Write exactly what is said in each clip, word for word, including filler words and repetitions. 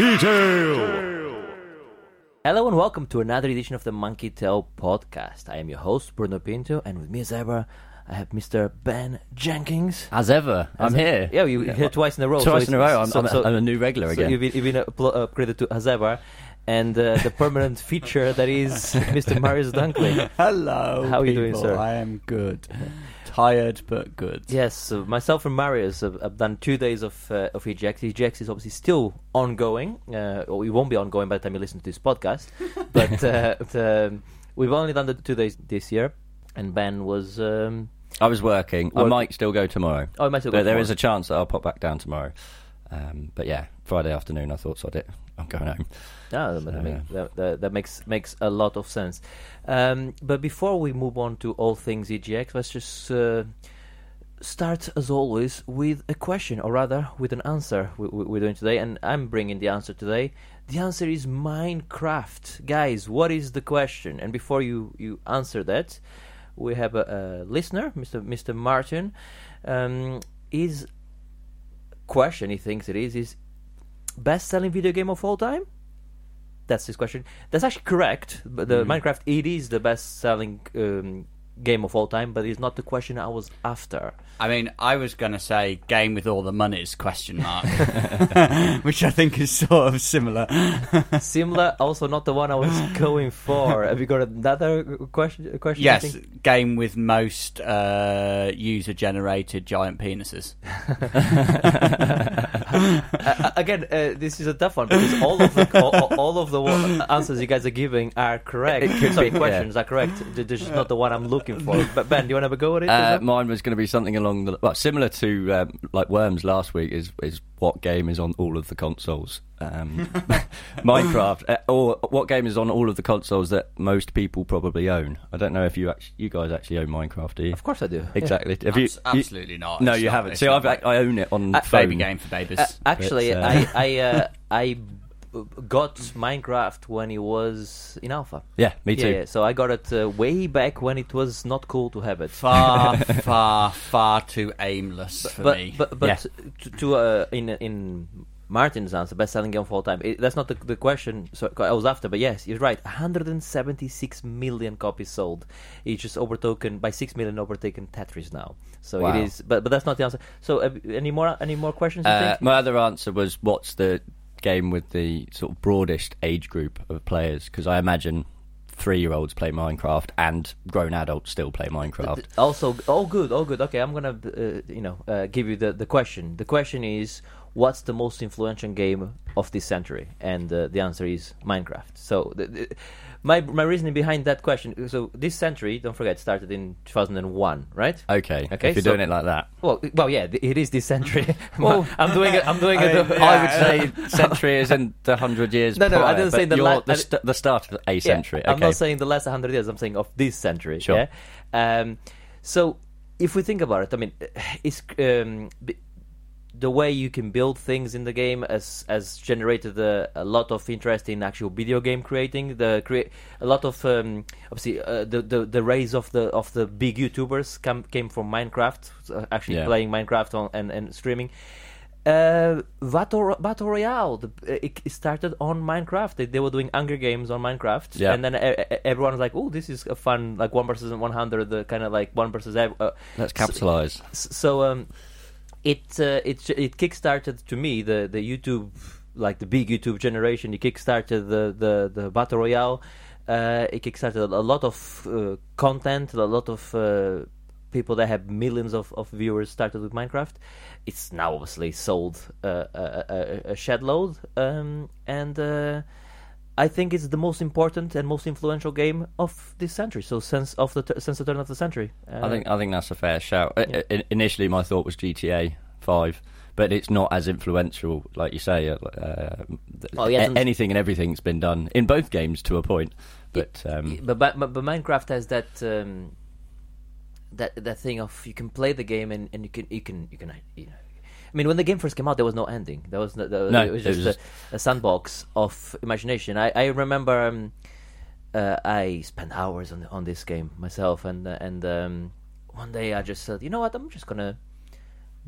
Monkey Tail! Hello and welcome to another edition of the Monkey Tail podcast. I am your host, Bruno Pinto, and with me as ever, I have Mister Ben Jenkins. As ever, as I'm a, here. Yeah, you're yeah, here twice in a row. Twice so in a row, I'm, so, I'm, a, I'm a new regular again. So you've been, you've been upgraded to as ever, and uh, the permanent feature that is Mister Mario Dunkley. Hello, how are people. You doing, sir? I am good. Tired but good. Yes, so myself and Marius have, have done two days of uh, of E G X. E G X is obviously still ongoing, uh, or it won't be ongoing by the time you listen to this podcast. But uh, but um, we've only done the two days this year, and Ben was. Um, I was working. Work- I might still go tomorrow. Oh, I might still go. But tomorrow. There is a chance that I'll pop back down tomorrow. Um, but yeah, Friday afternoon, I thought sod it. I'm going home. No, so, I mean, yeah. that, that, that makes makes a lot of sense. Um, but before we move on to all things E G X, let's just uh, start, as always, with a question, or rather, with an answer we, we, we're doing today. And I'm bringing the answer today. The answer is Minecraft. Guys, what is the question? And before you, you answer that, we have a, a listener, Mister Mister Martin. Um, his question, he thinks it is, is... best-selling video game of all time? That's his question. That's actually correct. But the mm-hmm. Minecraft, it is the best-selling um, game of all time, but it's not the question I was after. I mean, I was going to say game with all the monies, question mark. Which I think is sort of similar. Similar, also not the one I was going for. Have you got another question? question yes, game with most uh, user-generated giant penises. uh, again, uh, this is a tough one, because all of the all, all of the answers you guys are giving are correct. Sorry, questions yeah. are correct. This is not the one I'm looking for. But Ben, do you want to have a go at it? Uh, mine was going to be something along the well, similar to um, like Worms last week. Is is what game is on all of the consoles? Um, Minecraft, uh, or what game is on all of the consoles that most people probably own? I don't know if you actually, you guys actually own Minecraft, do you? Of course I do. Exactly. Yeah. Have Abs- you, absolutely you, not. No, it's you not, haven't. See, I've, I own it on a- phone. Baby game for babies. Uh, actually, but, uh... I I uh, I got Minecraft when it was in alpha. Yeah, me too. Yeah, yeah. So I got it uh, way back when it was not cool to have it. Far, far, far too aimless but, for but, me. But but yeah. to, to uh, in in. Martin's answer, best-selling game of all time. It, that's not the, the question so I was after, but yes, you're right. one hundred seventy-six million copies sold. It's just overtaken by six million, overtaken Tetris now. So wow. It is, but but that's not the answer. So uh, any more any more questions? You uh, think? My other answer was, what's the game with the sort of broadest age group of players? Because I imagine three-year-olds play Minecraft and grown adults still play Minecraft. Also, all good, all good. Okay, I'm gonna uh, you know uh, give you the the question. The question is, what's the most influential game of this century? And uh, the answer is Minecraft. So the, the, my my reasoning behind that question, so this century, don't forget, started in two thousand one, right? Okay, okay. If you're so, doing it like that. Well, well, yeah, it is this century. Well, I'm doing it. I'm doing it. I, mean, I yeah. would say century is in the hundred years No, no, prior, I didn't say the, la- the, st- the start of a century. Yeah, okay. I'm not saying the last hundred years, I'm saying of this century. Sure. Yeah? Um, so if we think about it, I mean, it's... Um, the way you can build things in the game has, has generated a, a lot of interest in actual video game creating. The crea- a lot of um, obviously uh, the, the the rise of the of the big YouTubers come, came from Minecraft, uh, actually yeah. playing Minecraft on, and and streaming. Uh, Battle, Battle Royale, it started on Minecraft. They, they were doing Hunger Games on Minecraft, yeah. and then everyone was like, "Oh, this is a fun like one versus one hundred, uh, kind of like one versus." Uh, Let's capitalize. So. so um, It uh, it it kickstarted to me the, the YouTube like the big YouTube generation. It kickstarted the the, the Battle Royale. Uh, it kickstarted a lot of uh, content. A lot of uh, people that have millions of, of viewers started with Minecraft. It's now obviously sold uh, a, a, a shed load, um, and uh, I think it's the most important and most influential game of this century. So since of the t- since the turn of the century, uh, I think I think that's a fair shout. Yeah. I, I, initially, my thought was G T A five, but it's not as influential, like you say. Uh, oh, yeah, a- anything and everything's been done in both games to a point, but it, um, but, but but Minecraft has that um, that that thing of you can play the game and, and you can you can you can you know. I mean, when the game first came out, there was no ending. There was no, there, no it was just, it was just... A, a sandbox of imagination. I I remember um, uh, I spent hours on on this game myself, and uh, and um, one day I just said, you know what, I'm just gonna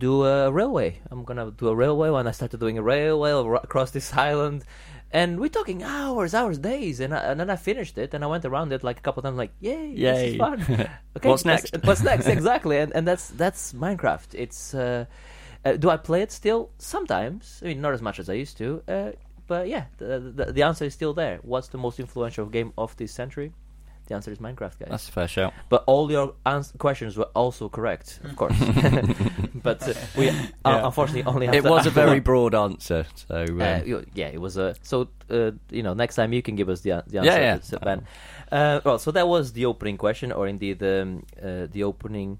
do a railway. I'm going to do a railway. When I started doing a railway across this island, and we're talking hours, hours, days, and, I, and then I finished it, and I went around it like a couple of times, like, yay, yay. This is fun. Okay, what's next? What's next, exactly, and and that's that's Minecraft. It's uh, uh, do I play it still? Sometimes, I mean, not as much as I used to, uh, but yeah, the, the the answer is still there. What's the most influential game of this century? The answer is Minecraft, guys. That's a fair shout. But all your ans- questions were also correct, of course. But uh, we yeah. uh, unfortunately only have. It was a very broad answer. So um... uh, yeah, it was a. So uh, you know, next time you can give us the, the answer, yeah, yeah. Ben. Uh, well, so that was the opening question, or indeed um, uh, the opening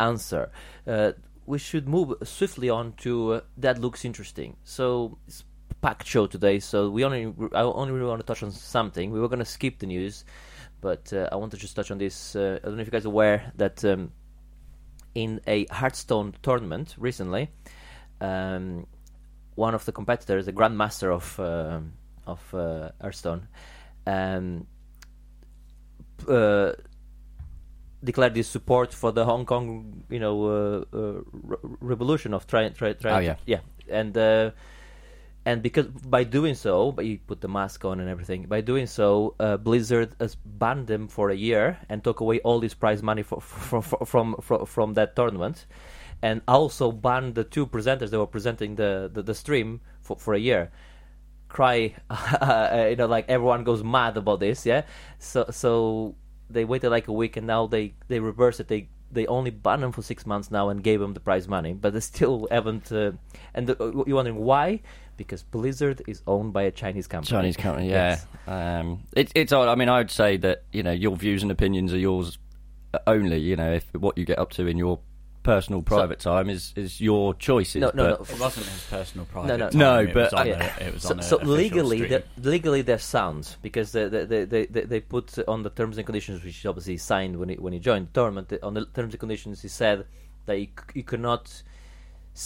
answer. Uh, we should move swiftly on to uh, that looks interesting. So. It's packed show today, so we only I only really want to touch on something. We were going to skip the news. But uh, I want to just touch on this. Uh, I don't know if you guys are aware that um, in a Hearthstone tournament recently, um, one of the competitors, the grandmaster of uh, of uh, Hearthstone, um, uh, declared his support for the Hong Kong, you know, uh, uh, re- revolution of Trine. Tri- tri- oh yeah, yeah, and. Uh, And because by doing so, but you put the mask on and everything. By doing so, uh, Blizzard has banned them for a year and took away all this prize money for, for, for, from from from that tournament, and also banned the two presenters that were presenting the, the, the stream for, for a year. Cry, uh, you know, like everyone goes mad about this, yeah. So so they waited like a week, and now they they reverse it. They They only banned them for six months now and gave them the prize money, but they still haven't. Uh, and the, you're wondering why? Because Blizzard is owned by a Chinese company. Chinese company, yeah. Yes. Um, it, it's odd. I mean, I would say that you know your views and opinions are yours only. You know, if what you get up to in your personal private so, time is, is your choices. No, no, but no. It wasn't his personal private. No, no, time. no. It but was on yeah. a, it was so, on so legally, they're, legally they're sound because they they, they they they put on the terms and conditions, which obviously he signed when he when he joined the tournament. On the terms and conditions, he said that you, you cannot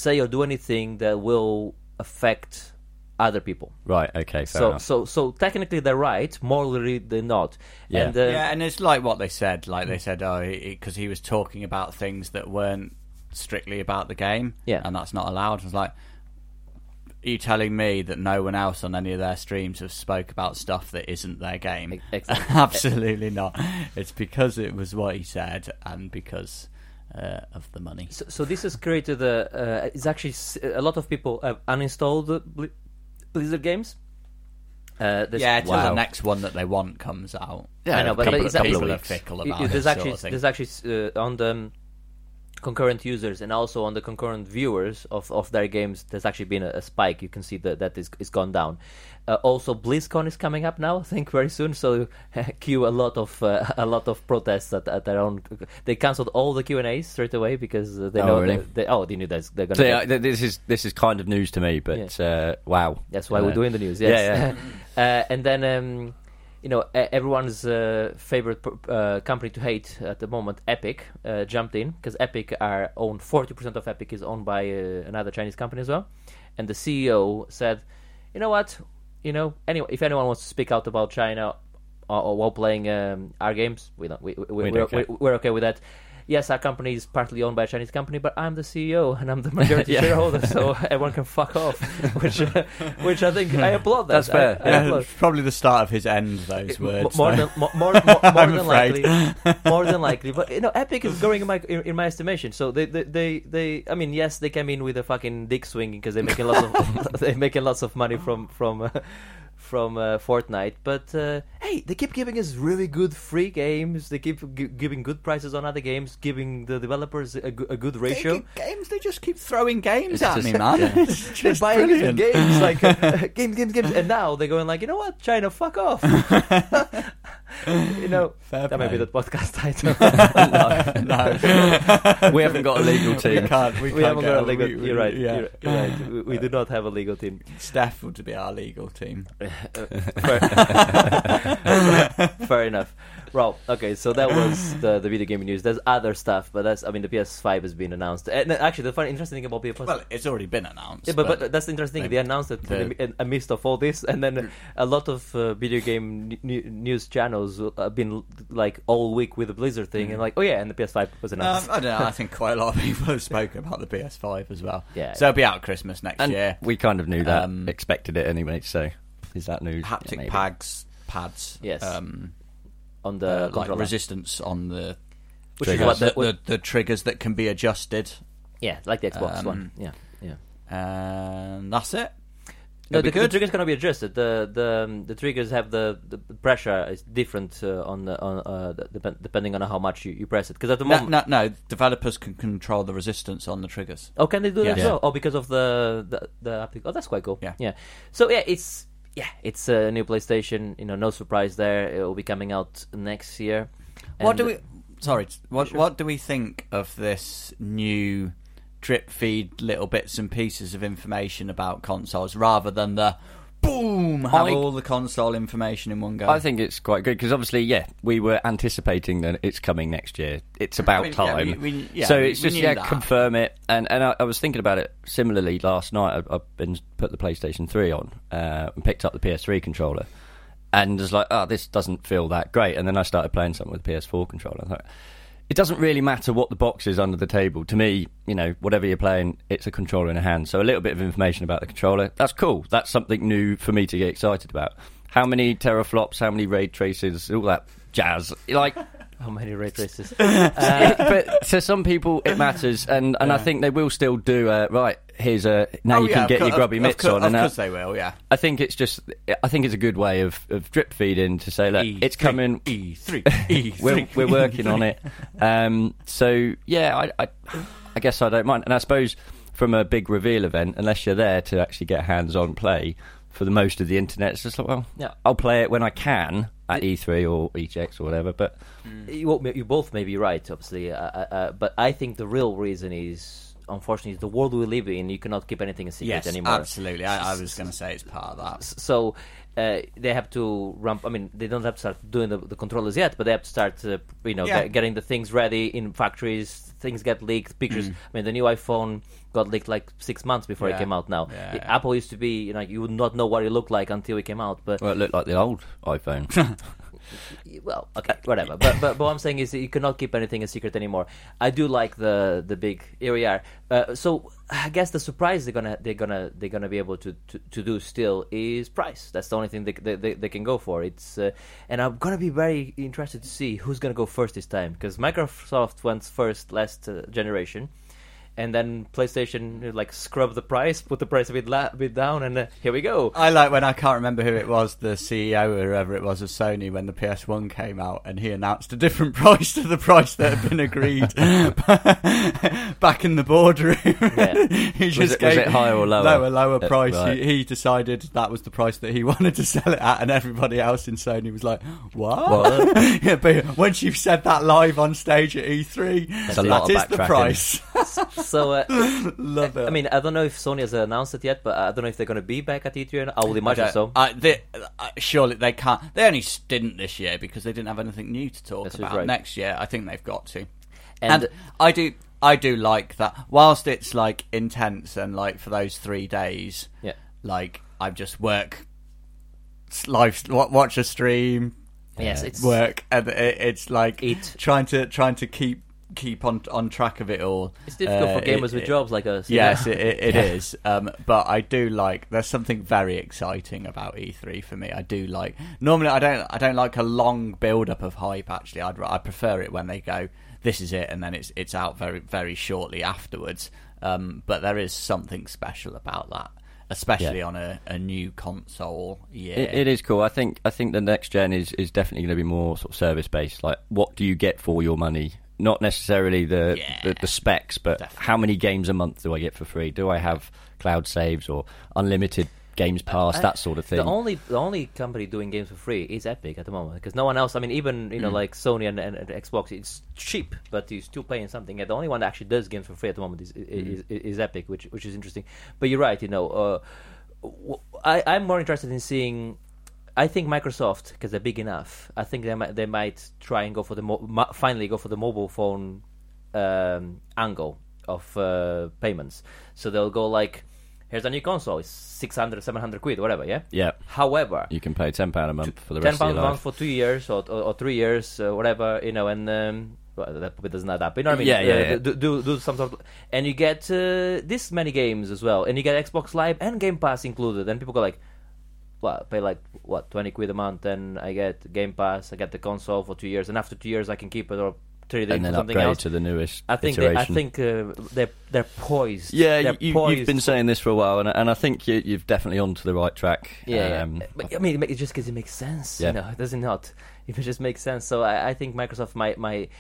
say or do anything that will affect other people. Right. Okay. Fair so enough. so so technically they're right. Morally they're not. Yeah. And, uh, yeah. And it's like what they said. Like they said, oh, because he, he was talking about things that weren't strictly about the game. Yeah. And that's not allowed. I was like, are you telling me that no one else on any of their streams have spoke about stuff that isn't their game? Exactly. Absolutely not. It's because it was what he said, and because. Uh, of the money. So, so this has created a. Uh, it's actually a lot of people have uninstalled Blizzard games. Uh, yeah, until wow. the next one that they want comes out. Yeah, I know, but people, it's actually people are fickle about it. There's actually, sort of there's actually uh, on the concurrent users and also on the concurrent viewers of, of their games, there's actually been a, a spike. You can see that that is is gone down. Uh, also, BlizzCon is coming up now, I think, very soon. So, queue a lot of uh, a lot of protests at, at their own. They cancelled all the Q and A's straight away because they oh, know really? they, they. Oh, they knew that they're going to. So, yeah, this is this is kind of news to me, but yeah. uh, wow, that's why uh, we're doing the news. Yes. Yeah, yeah. uh, and then. Um, You know, everyone's uh, favorite uh, company to hate at the moment, Epic, uh, jumped in because Epic are owned, forty percent of Epic is owned by uh, another Chinese company as well. And the C E O said, you know what, you know, anyway, if anyone wants to speak out about China or, or while playing um, our games, we don't, we, we, we're, we're, okay. We're, we're okay with that. Yes, our company is partly owned by a Chinese company, but I'm the C E O and I'm the majority yeah. shareholder, so everyone can fuck off, which uh, which I think I applaud that. That's fair. I, I yeah, probably the start of his end, those it, words. More so. than, more, more, more, more than likely. More than likely. But, you know, Epic is growing in my in, in my estimation, so they, they, they, they, I mean, yes, they came in with a fucking dick swinging because they're making lots of, they're making lots of money from... from uh, from uh, Fortnite, but uh, hey, they keep giving us really good free games. They keep g- giving good prices on other games, giving the developers a, g- a good ratio. They games, they just keep throwing games it's at just, me, man. Yeah. It's just they're buying brilliant. games, like uh, games, games, games, and now they're going like, you know what, China, fuck off. You know, Fair that play. might be the podcast title. No, no. We haven't got a legal team. We can't. We, can't we haven't go. got a legal. We, you're, right, yeah. you're, you're right. We, we yeah. do not have a legal team. Steph would be our legal team. Uh, fair, fair enough. Well, okay, so that was the, the video game news. There's other stuff, but that's I mean the P S five has been announced. And actually, the funny, interesting thing about P S five. Well, it's already been announced. Yeah, but, but, but that's the interesting thing. They announced it the, amidst of all this, and then a lot of uh, video game n- news channels Windows have been like all week with the Blizzard thing, mm. and like, oh yeah, and the P S five was announced. Um, I don't know. I think quite a lot of people have spoken about the P S five as well. Yeah, so it'll be out at Christmas next and year. We kind of knew that, um, expected it anyway. So is that news? Haptic yeah, pads, pads, yes, um, on the uh, like resistance on the which is like the, the the triggers that can be adjusted. Yeah, like the Xbox um, one. Yeah, yeah, and that's it. No, the, the triggers cannot be adjusted. The the um, the triggers have the, the pressure is different uh, on the, on uh, the, depending on how much you, you press it. Because at the moment, no, no, no, developers can control the resistance on the triggers. Oh, can they do yeah. that as well? Oh, because of the the, the oh, that's quite cool. Yeah. yeah. So yeah, it's yeah, it's a new PlayStation. You know, no surprise there. It will be coming out next year. And what do we? Sorry, what sure. what do we think of this new? Drip feed little bits and pieces of information about consoles rather than the boom have I, all the console information in one go. I think it's quite good because obviously yeah we were anticipating that it's coming next year. It's about I mean, time yeah, we, we, yeah, so we, it's just yeah that. confirm it and, and I, I was thinking about it similarly last night. I, I've been put the PlayStation three on uh, and picked up the P S three controller and was like, oh, this doesn't feel that great, and then I started playing something with the P S four controller. I thought, it doesn't really matter what the box is under the table. To me, you know, whatever you're playing, it's a controller in a hand. So a little bit of information about the controller, that's cool. That's something new for me to get excited about. How many teraflops, how many ray traces, all that jazz. Like, how many ray traces? Uh, but to some people, it matters. And, and yeah. I think they will still do, uh, right, here's a... Now oh, you yeah, can get course, your grubby of, mitts of course, on. Of course and, uh, they will, yeah. I think it's just... I think it's a good way of, of drip feeding to say, look, E three, it's coming... E three, E three. we're, we're working on it. Um, so, yeah, I, I, I guess I don't mind. And I suppose from a big reveal event, unless you're there to actually get hands-on play... For the most of the internet, it's just like, well, yeah. I'll play it when I can at E three or E G X or whatever. But mm. you, you both may be right, obviously. Uh, uh, but I think the real reason is, unfortunately, the world we live in. You cannot keep anything a secret yes, anymore. Yes, absolutely. I, I was going to say it's part of that. So uh, they have to ramp. I mean, they don't have to start doing the, the controllers yet, but they have to start, uh, you know, yeah. get, getting the things ready in factories. Things get leaked, pictures. Mm. I mean, the new iPhone got leaked like six months before yeah. it came out now. Yeah, yeah. Apple used to be, you know, you would not know what it looked like until it came out. But well, it looked like the old iPhone. Well, okay, whatever. But, but but what I'm saying is that you cannot keep anything a secret anymore. I do like the the big, here we are. Uh, so I guess the surprise they're gonna they're gonna they're gonna be able to, to, to do still is price. That's the only thing they they, they can go for. It's uh, and I'm gonna be very interested to see who's gonna go first this time, because Microsoft went first last uh, generation. And then PlayStation like scrub the price, put the price a bit, la- bit down, and uh, here we go. I like when I can't remember who it was, the C E O or whoever it was of Sony, when the P S one came out, and he announced a different price to the price that had been agreed back in the boardroom. Yeah. he just was it, gave was it higher or lower? Lower, lower uh, price. Right. He, he decided that was the price that he wanted to sell it at, and everybody else in Sony was like, "What?" what? Yeah, but once you've said that live on stage at E three, that's that lot is the price. So, uh, love it. I mean, I don't know if Sony has announced it yet, but I don't know if they're going to be back at E three. I would imagine okay. so. Uh, they, uh, surely they can't. They only didn't this year because they didn't have anything new to talk That's about. Right. Next year, I think they've got to. And, and I do, I do like that. Whilst it's like intense and like for those three days, yeah, like I just work, live, watch a stream, yes, it's work, and it, it's like eat. trying to trying to keep. keep on on track of it all. It's difficult uh, for gamers it, with jobs like us. Yes, you know? it, it, it yeah. is. Um, but I do like. There's something very exciting about E three for me. I do like. Normally, I don't. I don't like a long build up of hype. Actually, I'd. I prefer it when they go, "This is it," and then it's it's out very very shortly afterwards. Um, but there is something special about that, especially yeah. on a, a new console. Yeah, it, it is cool. I think. I think the next gen is is definitely going to be more sort of service based. Like, what do you get for your money? Not necessarily the, yeah, the, the specs, but definitely. How many games a month do I get for free? Do I have cloud saves or unlimited Games Pass, uh, I, that sort of thing? The only the only company doing games for free is Epic at the moment, because no one else, I mean, even, you know, mm. like Sony and, and, and Xbox, it's cheap, but you're still paying something. And the only one that actually does games for free at the moment is is, mm. is, is Epic, which which is interesting. But you're right, you know, uh, I, I'm more interested in seeing... I think Microsoft, because they're big enough, I think they might they might try and go for the mo- mo- finally go for the mobile phone um, angle of uh, payments. So they'll go like here's a new console, it's six hundred, seven hundred quid, whatever, yeah? Yeah. However... you can pay ten pounds a month to, for the rest of your life. ten pounds a month for two years or, or, or three years, uh, whatever, you know, and... Um, well, that probably doesn't add up, you know what I mean? Yeah, yeah, uh, yeah. Do, do, do some sort of... And you get uh, this many games as well, and you get Xbox Live and Game Pass included, and people go like, well, pay like, what, twenty quid a month, and I get Game Pass, I get the console for two years, and after two years I can keep it or... and then upgrade else. To the newest I think iteration. They, I think uh, they're, they're poised. Yeah, they're you, poised. You've been saying this for a while, and, and I think you, you've definitely onto the right track. Yeah, um, but, I mean, it just because it makes sense. Yeah. You know, it does not. If it just makes sense. So I, I think Microsoft might... might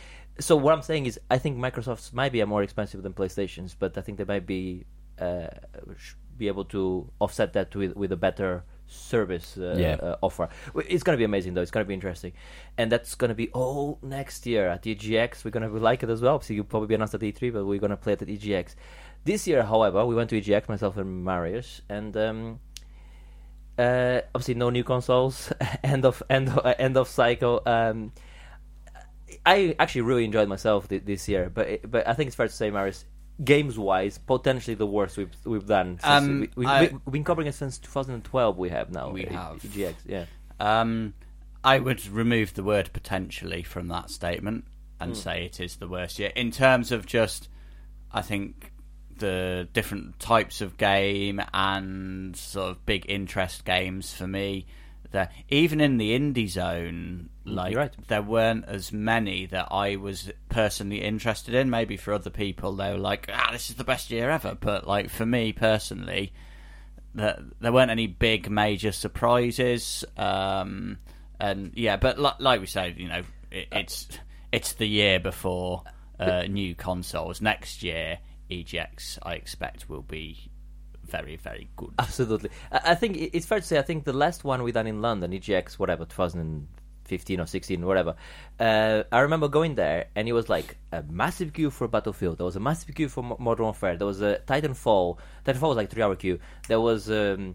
so what I'm saying is, I think Microsoft's might be more expensive than PlayStation's, but I think they might be uh, be able to offset that with, with a better... service uh, yeah. uh, offer. It's going to be amazing though, it's going to be interesting, and that's going to be all next year at E G X. We're going to be like it as well, obviously you'll probably be announced at E three, but we're going to play it at E G X this year. However, we went to E G X, myself and Marius, and um, uh, obviously no new consoles. end of end of, uh, end of cycle. um, I actually really enjoyed myself th- this year, but but I think it's fair to say, Marius, games-wise, potentially the worst we've we've done. Um, we, we, I, we, we've been covering it since twenty twelve. We have now. We uh, have. E G X, yeah. Um, I would remove the word "potentially" from that statement and mm. say it is the worst year in terms of just, I think, the different types of game and sort of big interest games for me. That even in the indie zone, like right. there weren't as many that I was personally interested in. Maybe for other people, they were like, "Ah, this is the best year ever." But like for me personally, that there weren't any big major surprises. Um, and yeah, but like, like we said, you know, it, it's it's the year before uh, new consoles. Next year, E G X, I expect, will be very, very good. Absolutely. I think it's fair to say, I think the last one we done in London, E G X, whatever, twenty fifteen or sixteen, whatever, uh, I remember going there and it was like a massive queue for Battlefield, there was a massive queue for Modern Warfare, there was a Titanfall, Titanfall was like a three hour queue, there was um,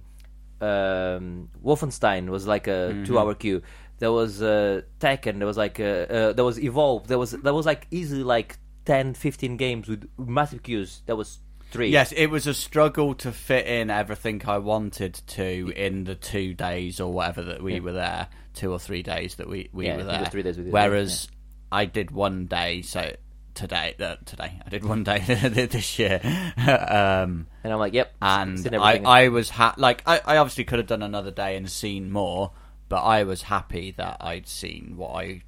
um, Wolfenstein was like a mm-hmm. two hour queue, there was uh, Tekken, there was like a, uh, there was Evolve, there was, there was like easily like ten, fifteen games with massive queues, there was Three. Yes, it was a struggle to fit in everything I wanted to in the two days or whatever that we yeah. were there, two or three days that we, we yeah, were there. Three days we did Whereas yeah. I did one day, so today, uh, today I did one day this year. um, and I'm like, yep. And I, I was ha- like, I, I obviously could have done another day and seen more, but I was happy that I'd seen what I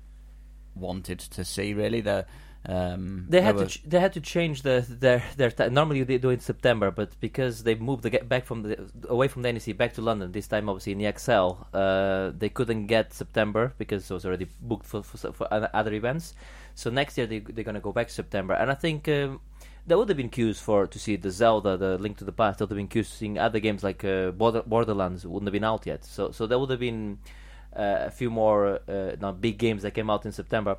wanted to see. Really, the. Um, they had was... to ch- they had to change the their their t- normally they do it in September, but because they moved the get back from the away from the N E C back to London this time, obviously in the X L, uh, they couldn't get September because it was already booked for for, for other events. So next year they they're gonna go back to September, and I think um, there would have been queues for to see the Zelda, the Link to the Past. There would have been queues seeing other games like uh, Border, Borderlands wouldn't have been out yet. So so there would have been uh, a few more uh, not big games that came out in September.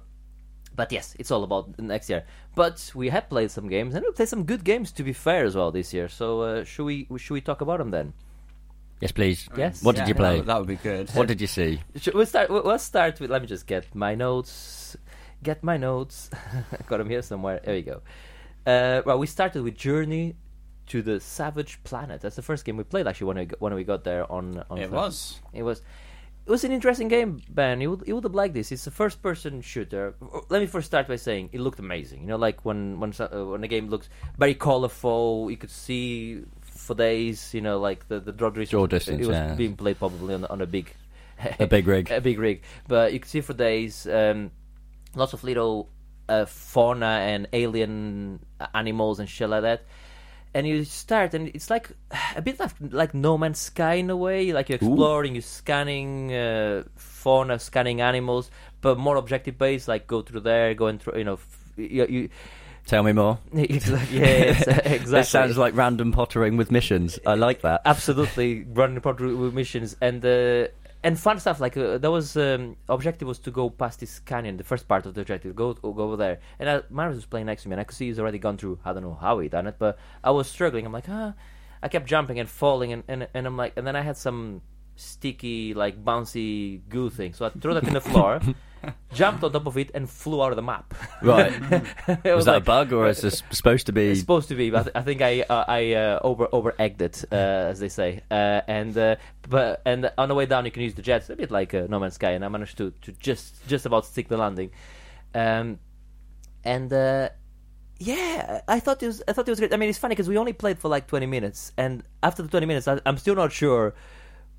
But yes, it's all about next year. But we have played some games, and we played some good games, to be fair, as well this year. So uh, should we should we talk about them then? Yes, please. Yes. What yeah, did you play? That would be good. What did you see? Should we start? Let's start with. Let me just get my notes. Get my notes. I got them here somewhere. There we go. Uh, well, we started with Journey to the Savage Planet. That's the first game we played actually when we when we got there on. on it, was. it was. It was. It was an interesting game, Ben. You would you would have liked this. It's a first-person shooter. Let me first start by saying it looked amazing. You know, like when when uh, when a game looks very colorful, you could see for days. You know, like the the draw distance. distance it was yeah. being played probably on on a big, a big rig, a big rig. But you could see for days. Um, lots of little uh, fauna and alien animals and shit like that. And you start, and it's like a bit like, like No Man's Sky in a way. Like you're exploring, Ooh. you're scanning uh, fauna, scanning animals, but more objective based. Like go through there, go and through, you know. F- you, you Tell me more. Exactly. Yeah, exactly. It sounds like random pottering with missions. I like that. Absolutely, random pottering with missions, and uh, and fun stuff. Like uh, there was um, objective was to go past this canyon. The first part of the objective, go go over there. And I, Marius was playing next to me, and I could see he's already gone through. I don't know how he done it, but I was struggling. I'm like, ah, I kept jumping and falling, and, and, and I'm like, and then I had some sticky, like bouncy goo thing. So I threw that in the floor, jumped on top of it and flew out of the map. Right. was, was that like, a bug, or is this supposed to be? It's supposed to be, but I think I uh, I uh, over over egged it, uh, as they say. Uh, and uh, but and on the way down you can use the jets, a bit like uh, No Man's Sky, and I managed to, to just just about stick the landing. Um, and uh, yeah, I thought it was I thought it was great. I mean, it's funny because we only played for like twenty minutes, and after the twenty minutes, I, I'm still not sure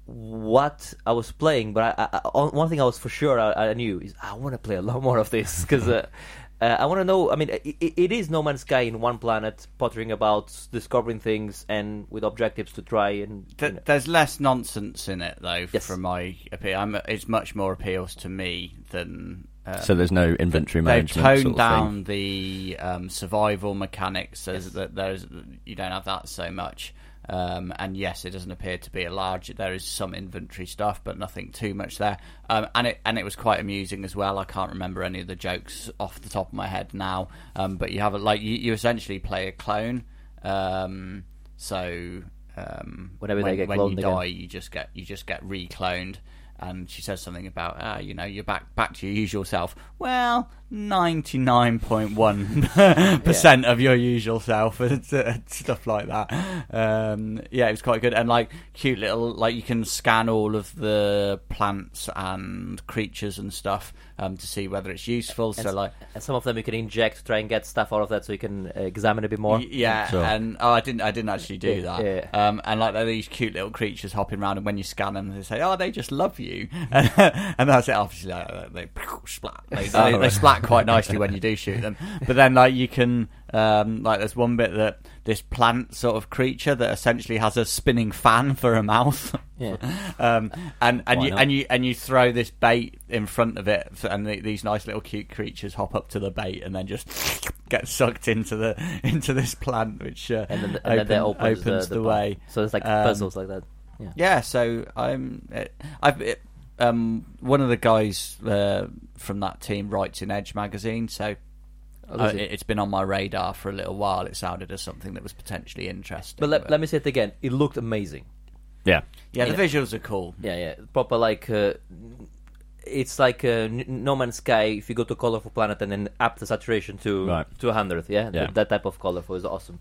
what I was playing, but I, I, one thing I was for sure I, I knew is I want to play a lot more of this, because uh, uh, I want to know. I mean, it, it is No Man's Sky in one planet, pottering about, discovering things, and with objectives to try and. Th- you know. There's less nonsense in it, though, yes. From my appeal. I'm, it's much more appeals to me than. Um, so there's no inventory management. They've toned down the um, survival mechanics, so yes. that there's you don't have that so much. Um, and yes, it doesn't appear to be a large. There is some inventory stuff, but nothing too much there. Um, and it and it was quite amusing as well. I can't remember any of the jokes off the top of my head now. Um, but you have a, like you, you essentially play a clone. Um, so um, whenever when, they get when cloned you die, again. you just get you just get recloned. And she says something about, ah, you know, you're back back to your usual self. Well, ninety-nine point one percent yeah. of your usual self and stuff like that. Um, yeah, it was quite good. And, like, cute little, like, you can scan all of the plants and creatures and stuff um, to see whether it's useful. And so, like, and some of them you can inject to try and get stuff out of that so you can examine a bit more. Yeah, sure. and oh, I didn't I didn't actually do that. Yeah. Um, and, like, there are these cute little creatures hopping around, and when you scan them, they say, oh, they just love you. You and, and that's it. Obviously, like, they, splat. They, they, they, they splat quite nicely when you do shoot them. But then, like you can, um, like there's one bit that this plant sort of creature that essentially has a spinning fan for a mouth. Yeah. um, and and Why you not? and you and you throw this bait in front of it, and the, these nice little cute creatures hop up to the bait and then just get sucked into the into this plant, which uh, and then, the, and open, then opens, opens the, the, the way. So it's like um, puzzles like that. Yeah. yeah, so I'm. It, I've it, um, one of the guys uh, from that team writes in Edge magazine, so uh, it? it's been on my radar for a little while. It sounded as something that was potentially interesting. But let, but... let me say it again. It looked amazing. Yeah, yeah. The yeah. visuals are cool. Yeah, yeah. Proper like uh, it's like uh, No Man's Sky. If you go to colorful planet and then up the saturation to right. to one hundred, yeah, yeah. That, that type of colorful is awesome.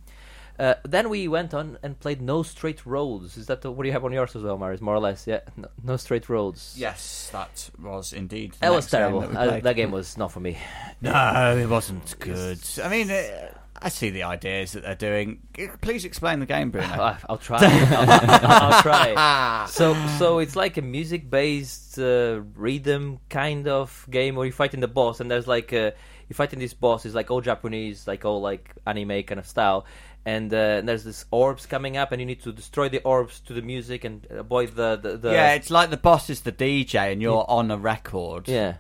Uh, then we went on and played No Straight Roads. Is that what you have on yours as well, Maris? More or less, yeah. No, no Straight Roads. Yes, that was indeed. That was terrible. Game that, I, that game was not for me. No, it wasn't good. I mean, it, I see the ideas that they're doing. Please explain the game, Bruno. I, I'll try. I'll, I'll try. So, so it's like a music-based uh, rhythm kind of game where you're fighting the boss, and there's like a, you're fighting this boss. It's like all Japanese, like all like anime kind of style. And, uh, and there's this orbs coming up, and you need to destroy the orbs to the music and avoid the... the, the... Yeah, it's like the boss is the D J, and you're yeah. on a record. Yeah.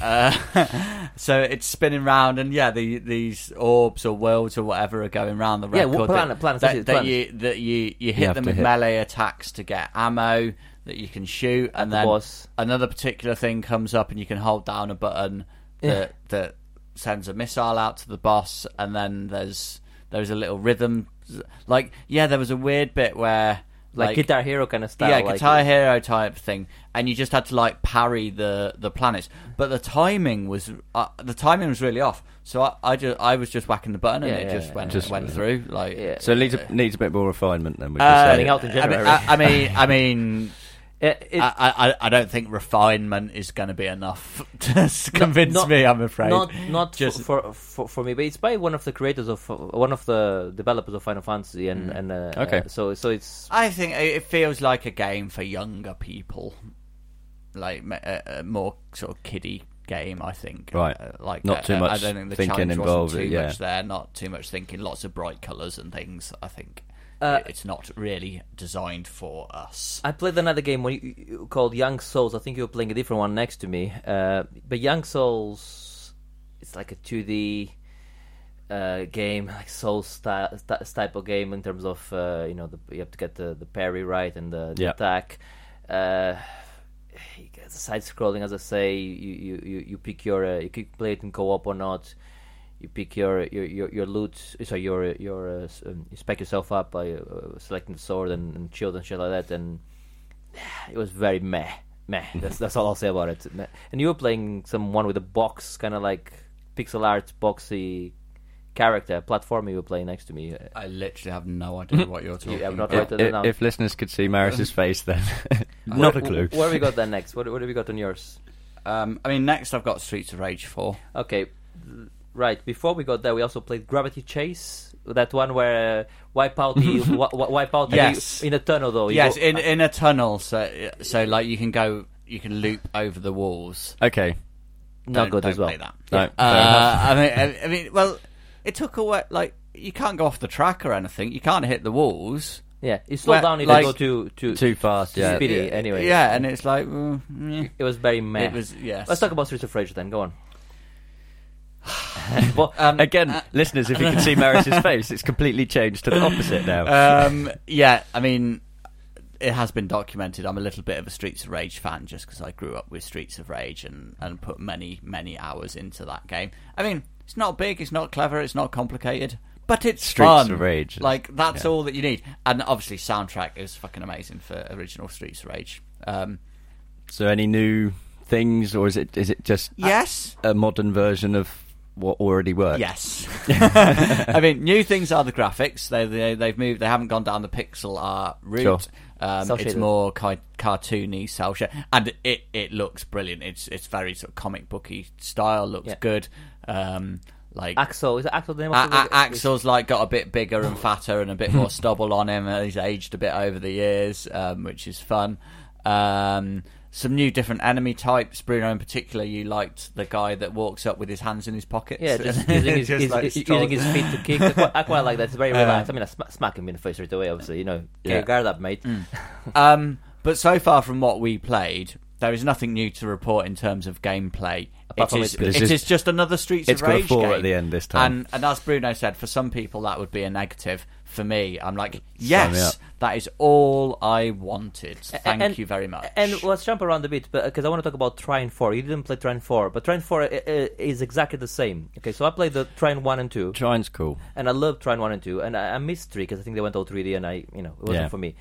uh, so it's spinning round, and yeah, the, these orbs or worlds or whatever are going round the record. Yeah, well, planet, planet, that, that, that, you, that you, you hit you them with hit. melee attacks to get ammo that you can shoot, and, and then the another particular thing comes up, and you can hold down a button yeah. that, that sends a missile out to the boss, and then there's... There was a little rhythm, like yeah. There was a weird bit where, like, like Guitar Hero kind of style, yeah, like Guitar it. Hero type thing, and you just had to like parry the, the planets. But the timing was uh, the timing was really off. So I, I just I was just whacking the button, and yeah, it yeah, just yeah, went just, went through. Like yeah, so, it needs a, needs a bit more refinement than we uh, just saying. I mean, I mean, I mean. It, it, I, I I don't think refinement is going to be enough to convince not, me. I'm afraid not not Just... for, for for me, but it's by one of the creators of one of the developers of Final Fantasy, and mm. and uh, okay, uh, so so it's. I think it feels like a game for younger people, like a, a more sort of kiddie game. I think right, uh, like not too uh, much. I don't think the thinking involved. Wasn't too yeah. much there, not too much thinking. Lots of bright colours and things. I think. Uh, it's not really designed for us. I played another game when you, you, called Young Souls. I think you were playing a different one next to me. Uh, but Young Souls, it's like a two D uh, game, like Souls style, st- type of game in terms of uh, you know the, you have to get the, the parry right and the, the yeah. attack. Uh, side scrolling, as I say, you you, you pick your uh, you can play it in co-op or not. You pick your your, your, your loot, so your your uh, you spec yourself up by uh, selecting the sword and, and shield and shit like that, and it was very meh. meh. That's that's all I'll say about it. Meh. And you were playing someone with a box, kind of like pixel art, boxy character, platform you were playing next to me. I literally have no idea what you're talking you about. If, if, if listeners could see Maris's face, then not what, a clue. What have we got then next? What, what have we got on yours? Um, I mean, next I've got Streets of Rage four. Okay, right. Before we got there, we also played Gravity Chase. That one where uh, Wipeout you, w- Wipeout yes. you, in a tunnel though. You yes, go, in, uh, in a tunnel. So so like you can go, you can loop over the walls. Okay, not don't, good don't as well. Play that. No, yeah. uh, I mean, I mean, well, it took away. Like you can't go off the track or anything. You can't hit the walls. Yeah, you slow well, down if like, you go too too too fast, yeah. speedy. Yeah. Anyway, yeah, and it's like mm, yeah. it was very meh. It was yes. Let's talk about Streets of Rage then. Go on. well, um, Again, uh, listeners, if you can see Maris's face, it's completely changed to the opposite now. Um, yeah, I mean, it has been documented. I'm a little bit of a Streets of Rage fan just because I grew up with Streets of Rage and, and put many, many hours into that game. I mean, it's not big, it's not clever, it's not complicated, but it's Streets fun. Of Rage. Like, that's yeah. all that you need. And obviously, soundtrack is fucking amazing for original Streets of Rage. Um, so any new things, or is it is it just yes. a, a modern version of what already worked? Yes. I mean, new things are the graphics. They, they they've moved. They haven't gone down the pixel art route. Sure. Um, it's more ki- cartoony, cel shaded, and it, it looks brilliant. It's it's very sort of comic booky style. Looks yeah. good. Um, like Axel is it Axel? The name of the a- a- Axel's like got a bit bigger and fatter and a bit more stubble on him. And he's aged a bit over the years, um, which is fun. Um, Some new different enemy types. Bruno, in particular, you liked the guy that walks up with his hands in his pockets. Yeah, just using his, just his, like his, using his feet to kick. I quite, I quite like that. It's very relaxed. Uh, I mean, I sm- smack him in the face right away, obviously. You know, yeah. guard up, mate. Mm. um, but so far from what we played, there is nothing new to report in terms of gameplay. It is, it, is, it is just another Streets of Rage game. It's got a four at the end this time. And, and as Bruno said, for some people that would be a negative. For me, I'm like, yes, that is all I wanted. Thank and, you very much. And let's jump around a bit, because I want to talk about Trine four. You didn't play Trine four, but Trine four is exactly the same. Okay, so I played the Trine one and two. Trine's cool. And I loved Trine one and two, and I, I missed three, because I think they went all three D, and I, you know, it wasn't yeah. for me.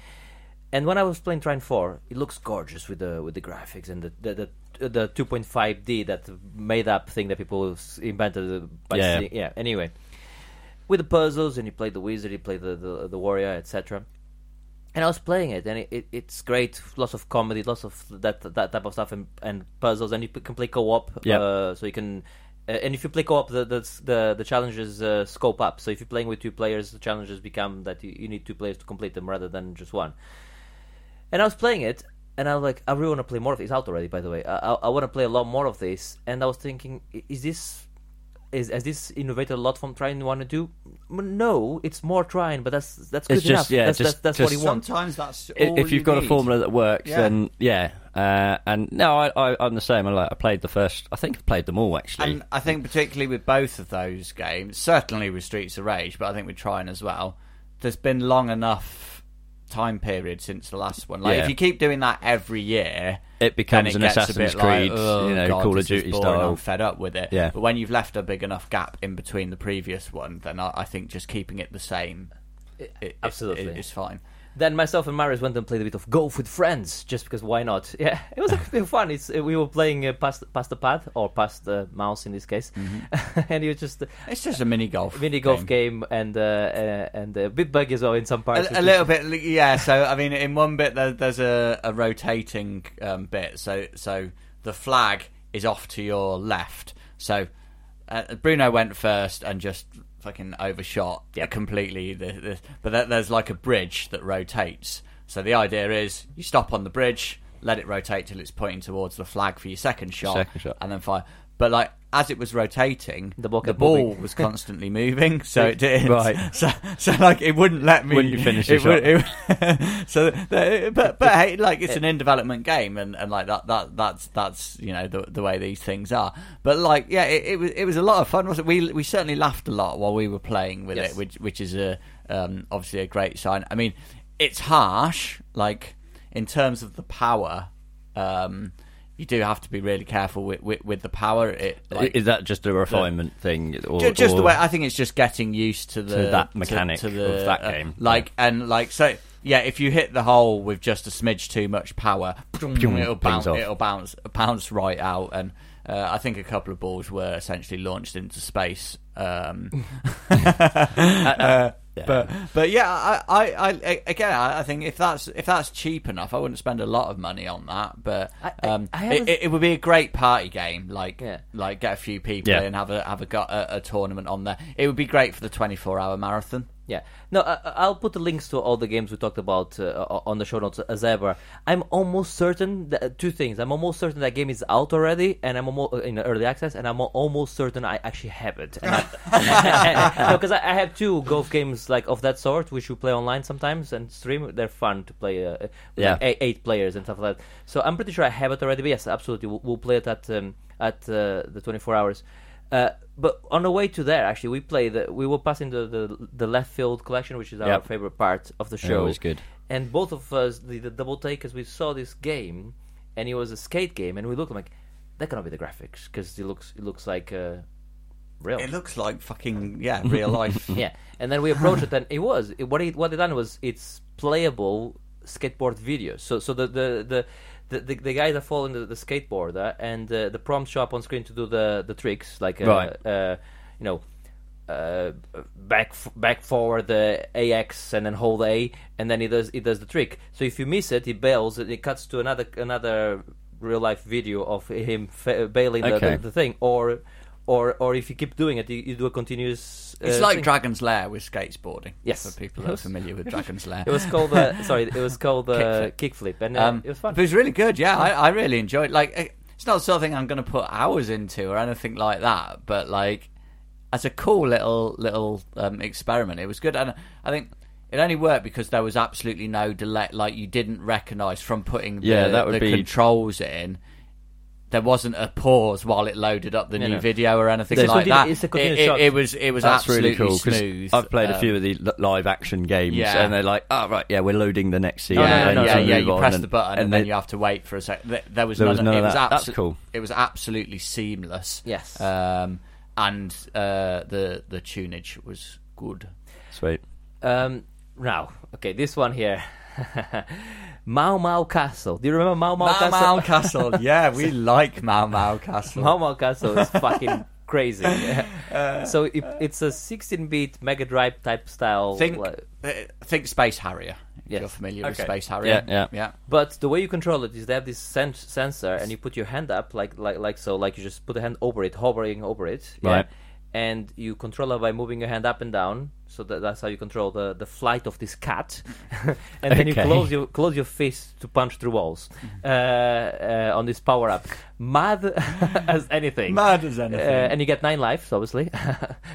And when I was playing Trine four, it looks gorgeous with the with the graphics and the... the, the the two point five D, that made up thing that people invented by yeah, seeing, yeah. Anyway, with the puzzles, and you play the wizard, you play the the, the warrior, etc. And I was playing it, and it, it, it's great. Lots of comedy, lots of that that type of stuff, and, and puzzles, and you can play co-op. Yep. Uh, so you can uh, and if you play co-op, the the the, the challenges uh, scope up. So if you're playing with two players, the challenges become that you, you need two players to complete them rather than just one. And I was playing it, and I was like, I really want to play more of this. It's out already, by the way. I, I, I want to play a lot more of this. And I was thinking, is this, is has this innovated a lot from Trine one and two? No, it's more Trine, but that's that's good it's enough. Just, yeah, that's, just, that's, that's just, what he wants. Sometimes that's all if you've you got need. A formula that works, yeah. then yeah. Uh, and no, I, I, I'm the same. I like I played the first. I think I played them all actually. And I think particularly with both of those games, certainly with Streets of Rage, but I think with Trine as well, there's been long enough time period since the last one. Like yeah. if you keep doing that every year, it becomes it an Assassin's Creed, like, oh, you know, God, Call of Duty style. I'm fed up with it. Yeah. But when you've left a big enough gap in between the previous one, then I, I think just keeping it the same, it, it, absolutely, it, it's fine. Then myself and Marius went and played a bit of golf with friends, just because why not? Yeah, it was a bit fun. It's we were playing uh, past past the pad or past the mouse in this case, mm-hmm. and you just uh, it's just a mini golf mini golf game, game and uh, uh, and a bit buggy as well in some parts. A, a little bit, yeah. So I mean, in one bit there, there's a, a rotating um, bit, so so the flag is off to your left. So uh, Bruno went first and just. Fucking overshot yep. completely the, the, but there's like a bridge that rotates, so the idea is you stop on the bridge, let it rotate till it's pointing towards the flag for your second shot, second shot. And then fire. But like as it was rotating, the ball, the ball was constantly moving, so it did right so, so like it wouldn't let me wouldn't you finish it, shot? Would, it so but but hey, like it's an in development game and, and like that that that's that's you know the the way these things are, but like yeah it, it was it was a lot of fun, wasn't it? we we certainly laughed a lot while we were playing with yes. it, which which is a um, obviously a great sign. I mean, it's harsh, like in terms of the power, um you do have to be really careful with, with, with the power. It, like, is that just a refinement the, thing? Or, just or the way I think it's just getting used to the to that mechanic to, to the, of that game. Uh, like yeah. and like so, Yeah, if you hit the hole with just a smidge too much power, it'll bounce, it'll bounce, bounce right out. And uh, I think a couple of balls were essentially launched into space. Um, uh, yeah. But but yeah, I, I, I again, I think if that's if that's cheap enough, I wouldn't spend a lot of money on that. But um, I, I, I it, it would be a great party game. Like yeah. like get a few people yeah. in, have a have a, a a tournament on there. It would be great for the twenty-four hour marathon. Yeah. No, I, I'll put the links to all the games we talked about uh, on the show notes as ever. I'm almost certain that, two things. I'm almost certain that game is out already, and I'm almost in early access, and I'm almost certain I actually have it. Because I, no, I, I have two golf games like of that sort, which you play online sometimes and stream. They're fun to play. Uh, yeah. Like eight, eight players and stuff like that. So I'm pretty sure I have it already. But yes, absolutely, we'll, we'll play it at um, at uh, the twenty-four hours. Uh, but on the way to there, actually, we played. The, we were passing the, the the left field collection, which is our yep. favorite part of the show. It was good. And both of us, the, the double takers, we saw this game, and it was a skate game, and we looked like that cannot be the graphics because it looks it looks like uh, real. It looks like fucking yeah, real life. Yeah, and then we approached it, and it was it, what it what they done was it's playable skateboard videos. So so the the. the The, the the guys are following the, the skateboarder, and uh, the prompts show up on screen to do the, the tricks, like uh, right. uh, you know, uh, back f- back forward the A X and then hold A, and then it does it does the trick. So if you miss it, it bails, and it cuts to another another real life video of him fa- bailing the, okay. the, the thing, or or or if you keep doing it, you, you do a continuous. Uh, it's like thing. Dragon's Lair with skateboarding. Yes, for people that are familiar with Dragon's Lair. It was called uh, sorry, it was called uh, Kickflip, kick and uh, um, it was fun. But it was really good. Yeah, I, I really enjoyed. Like, it's not the sort of thing I'm going to put hours into or anything like that. But like, as a cool little little um, experiment, it was good, and I think it only worked because there was absolutely no delay. Like, you didn't recognise from putting the, yeah, that would the be... controls in. There wasn't a pause while it loaded up the yeah, new no. video or anything There's like that. It's a it, it, it was it was That's absolutely really cool, smooth. I've played um, a few of the live action games, yeah. and they're like, "Oh right, yeah, we're loading the next scene." Yeah, no, no, yeah, yeah. You on, press and, the button, and, and then they, you have to wait for a sec. There was there none, was none of, of that. Abso- That's cool. It was absolutely seamless. Yes, um, and uh, the the tunage was good. Sweet. Um, now, okay, this one here. Mau Mau Castle. Do you remember Mau Mau, Mau Castle? Mau Mau Castle. Yeah, we like Mau Mau Castle. Mau Mau Castle is fucking crazy. Yeah. Uh, so it, it's a sixteen-bit Mega Drive type style. Think, uh, think Space Harrier. If yes. you're familiar okay. with Space Harrier. Yeah, yeah, yeah. But the way you control it is they have this sen- sensor, and you put your hand up like like like so, like you just put the hand over it, hovering over it. Right. Yeah. And you control it by moving your hand up and down, so that, that's how you control the, the flight of this cat. And then okay. you close your close your fist to punch through walls uh, uh, on this power up. Mad as anything. Mad as anything. Uh, and you get nine lives, obviously,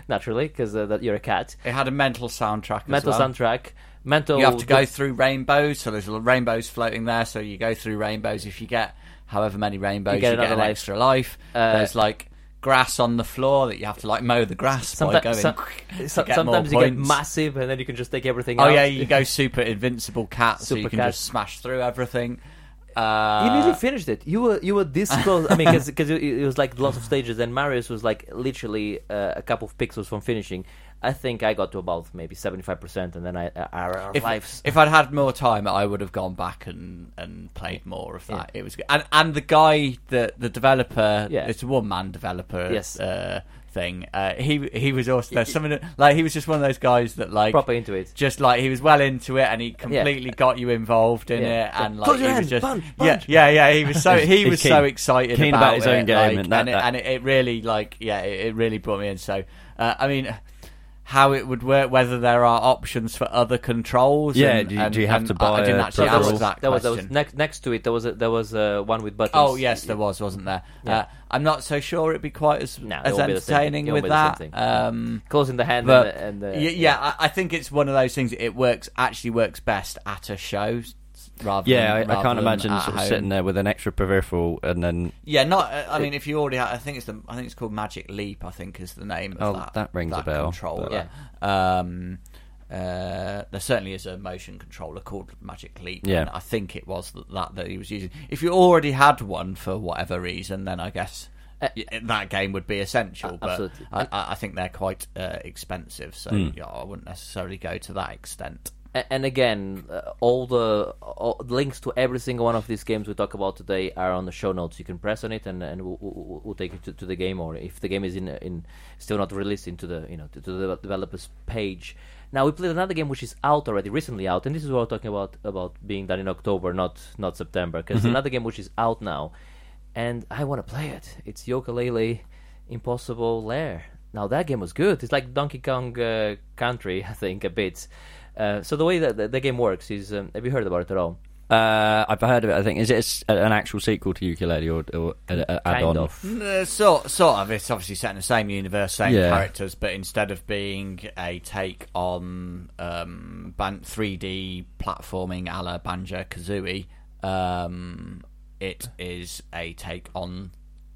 naturally, because uh, you're a cat. It had a mental soundtrack. Mental as well. soundtrack. Mental. You have to go d- through rainbows, so there's little rainbows floating there. So you go through rainbows. If you get however many rainbows, you get, you get an life. extra life. Uh, there's like. grass on the floor that you have to like mow the grass sometimes, by going some, to so, get sometimes more you points. Get massive and then you can just take everything oh, out oh yeah you go super invincible cat super so you can cat. just smash through everything. Uh, you nearly finished it. You were you were this close. I mean, because it was like lots of stages, and Marius was like literally uh, a couple of pixels from finishing. I think I got to about maybe seventy-five percent, and then I uh, our, our if, lives. If I'd had more time, I would have gone back and, and played more of that. Yeah. It was good. and and the guy, the the developer, yeah. it's a one man developer. Yes. Uh, thing uh, he he was also there's something that, like he was just one of those guys that like proper into it, just like he was well into it and he completely yeah. got you involved in yeah. it and like he was just punch, punch. yeah yeah yeah he was so he was keen, so excited keen about, about his it, own game like, and, that, and, it, that. and it, it really like yeah it, it really brought me in. So uh, I mean, how it would work, whether there are options for other controls. Yeah, and, do, you, and, do you have to buy? I, I didn't actually ask that there question. Was, there was next, next to it, there was a, there was a one with buttons. Oh yes, there was, wasn't there? Yeah. Uh, I'm not so sure it'd be quite as no, as entertaining with that. Um, Closing the hand but, and, the, and the, yeah, yeah. I, I think it's one of those things. It works actually works best at a show. Rather yeah, than, I, rather I can't imagine sort of sitting there with an extra peripheral and then yeah, not. I mean, if you already, have, I think it's the, I think it's called Magic Leap. I think is the name of oh, that. That rings that a bell. Controller. Yeah. Um, uh, there certainly is a motion controller called Magic Leap. Yeah. And I think it was that that he was using. If you already had one for whatever reason, then I guess. Uh, that game would be essential, but I, I think they're quite uh, expensive, so mm. yeah, I wouldn't necessarily go to that extent. And again, uh, all the all, links to every single one of these games we talk about today are on the show notes. You can press on it, and, and we'll, we'll, we'll take you to, to the game, or if the game is in in still not released, into the you know to, to the developer's page. Now we played another game which is out already, recently out, and this is what we're talking about about being done in October, not not September, because mm-hmm. another game which is out now, and I want to play it. It's Yooka-Laylee Impossible Lair. Now that game was good. It's like Donkey Kong uh, Country, I think, a bit. Uh, so the way that the, the game works is, um, have you heard about it at all? Uh, I've heard of it, I think. Is it a, an actual sequel to Yooka-Laylee or, or an add-on? Kind of. Uh, sort, sort of. It's obviously set in the same universe, same yeah. characters, but instead of being a take on um, ban- three D platforming a la Banjo-Kazooie, um, it is a take on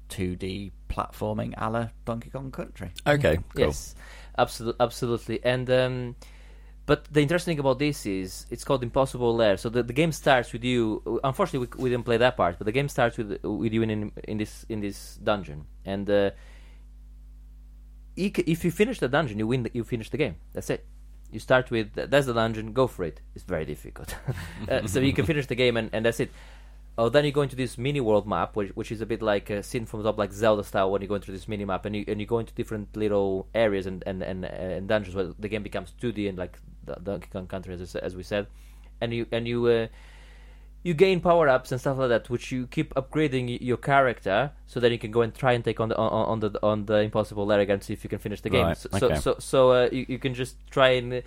two D platforming a la Donkey Kong Country. Okay, cool. Yes, absolutely. absolutely. And... Um, But the interesting thing about this is it's called Impossible Lair. So the, the game starts with you. Unfortunately, we, we didn't play that part. But the game starts with with you in in this in this dungeon. And uh, if you finish the dungeon, you win. The, you finish the game. That's it. You start with that's the dungeon. Go for it. It's very difficult. uh, so you can finish the game, and, and that's it. Oh, then you go into this mini world map, which which is a bit like uh, seen from the top, like Zelda style. When you go into this mini map, and you and you go into different little areas and and and, and dungeons, where the game becomes two D and like Donkey Kong Country, as as we said, and you and you uh, you gain power ups and stuff like that, which you keep upgrading your character, so that you can go and try and take on the on, on the on the Impossible Lair again, see if you can finish the game. Right. So, okay. so so so uh, you you can just try and.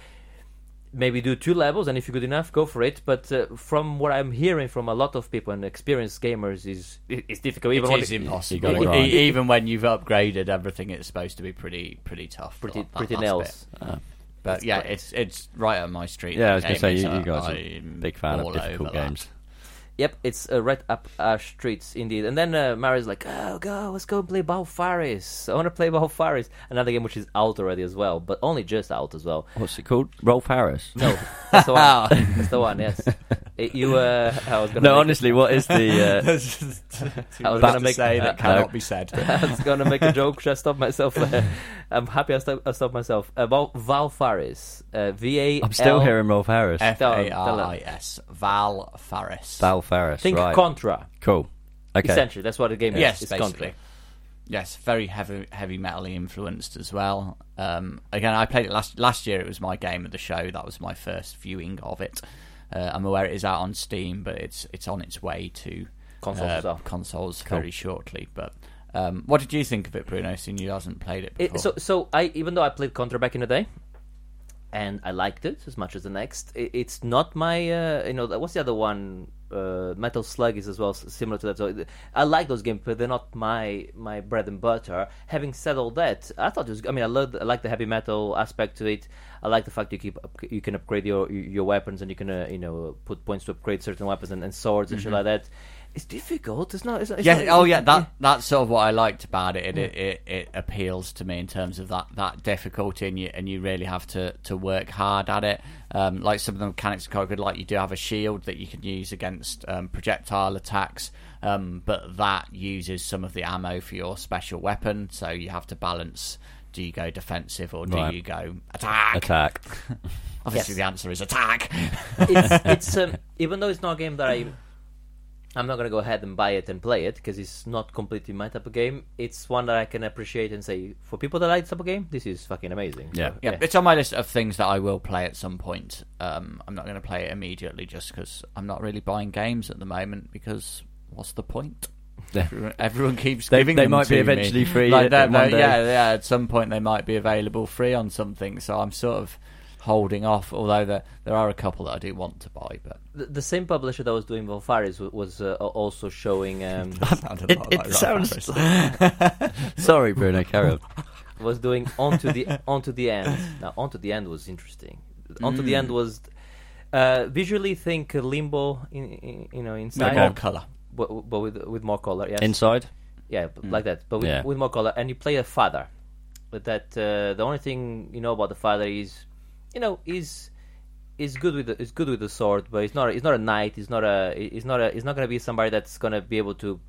Maybe do two levels, and if you're good enough, go for it. But uh, from what I'm hearing from a lot of people and experienced gamers, is it's difficult. Even it is when impossible. It, right. Even when you've upgraded everything, it's supposed to be pretty, pretty tough. Pretty, that, pretty that nails. Uh, but it's yeah, great. it's it's right on my street. Yeah, I was gonna say you, you guys are big fan of difficult games. That. Yep, it's uh, right up our streets indeed. And then uh, Mario's like, oh, go, let's go and play Valfaris. I want to play Valfaris. Another game which is out already as well, but only just out as well. What's it called? Rolf Harris? No, that's the one. that's the one, yes. It, you, uh, I was gonna no, honestly, it. what is the... Uh, that's just I was going to make, say that uh, cannot uh, be said. I was going to make a joke. Should I stop myself? Uh, I'm happy I stopped stop myself. Uh, Val- Valfaris. Uh, V A L... I'm still hearing Rolf Harris. F A R I S. Valfaris. Valfaris. Ferris, Think right. Contra. Cool. Okay. Essentially, that's what the game yes, is. Yes, basically. Contra. Yes, very heavy, heavy metal-y influenced as well. Um, again, I played it last last year. It was my game of the show. That was my first viewing of it. Uh, I'm aware it is out on Steam, but it's it's on its way to consoles, uh, consoles cool. very shortly. But um, what did you think of it, Bruno? Since you haven't played it before. It, so, so I even though I played Contra back in the day. And I liked it as much as the next. It's not my, uh, you know, what's the other one? Uh, Metal Slug is as well similar to that. So I like those games, but they're not my my bread and butter. Having said all that, I thought it was. I mean, I loved, I like the heavy metal aspect to it. I like the fact you keep up, you can upgrade your your weapons and you can uh, you know put points to upgrade certain weapons and, and swords and mm-hmm. shit like that. It's difficult. It's not. It's, it's yeah. Not, oh, yeah. That that's sort of what I liked about it. It, mm. it, it, it appeals to me in terms of that, that difficulty, and you and you really have to, to work hard at it. Um, like some of the mechanics are quite good. Like you do have a shield that you can use against um, projectile attacks, um, but that uses some of the ammo for your special weapon. So you have to balance: do you go defensive or do right. you go attack? Attack. Obviously, yes. the answer is attack. it's it's um, even though it's not a game that I. I'm not going to go ahead and buy it and play it because it's not completely my type of game. It's one that I can appreciate and say, for people that like this type of game, this is fucking amazing. Yeah, so, yeah. yeah. It's on my list of things that I will play at some point. Um, I'm not going to play it immediately just because I'm not really buying games at the moment because what's the point? Everyone, everyone keeps they, giving they them They might to be eventually me. free. Like, at, no, yeah, yeah, at some point they might be available free on something. So I'm sort of... holding off, although there there are a couple that I do want to buy, but the, the same publisher that was doing Valfaris was, was uh, also showing. Um, it it, it like sounds. Sorry, Bruno, carry on. Was doing onto the onto the end. Now, onto the end was interesting. Onto mm. the end was uh, visually think Limbo, in, in, you know, inside with more color, but, but with with more color. Yes, inside. Yeah, mm. like that, but with, yeah. with more color, and you play a father. But that uh, the only thing you know about the father is. You know, he's is good with the, is good with the sword, but it's not it's not a knight. It's not a it's not a it's not going to be somebody that's going to be able to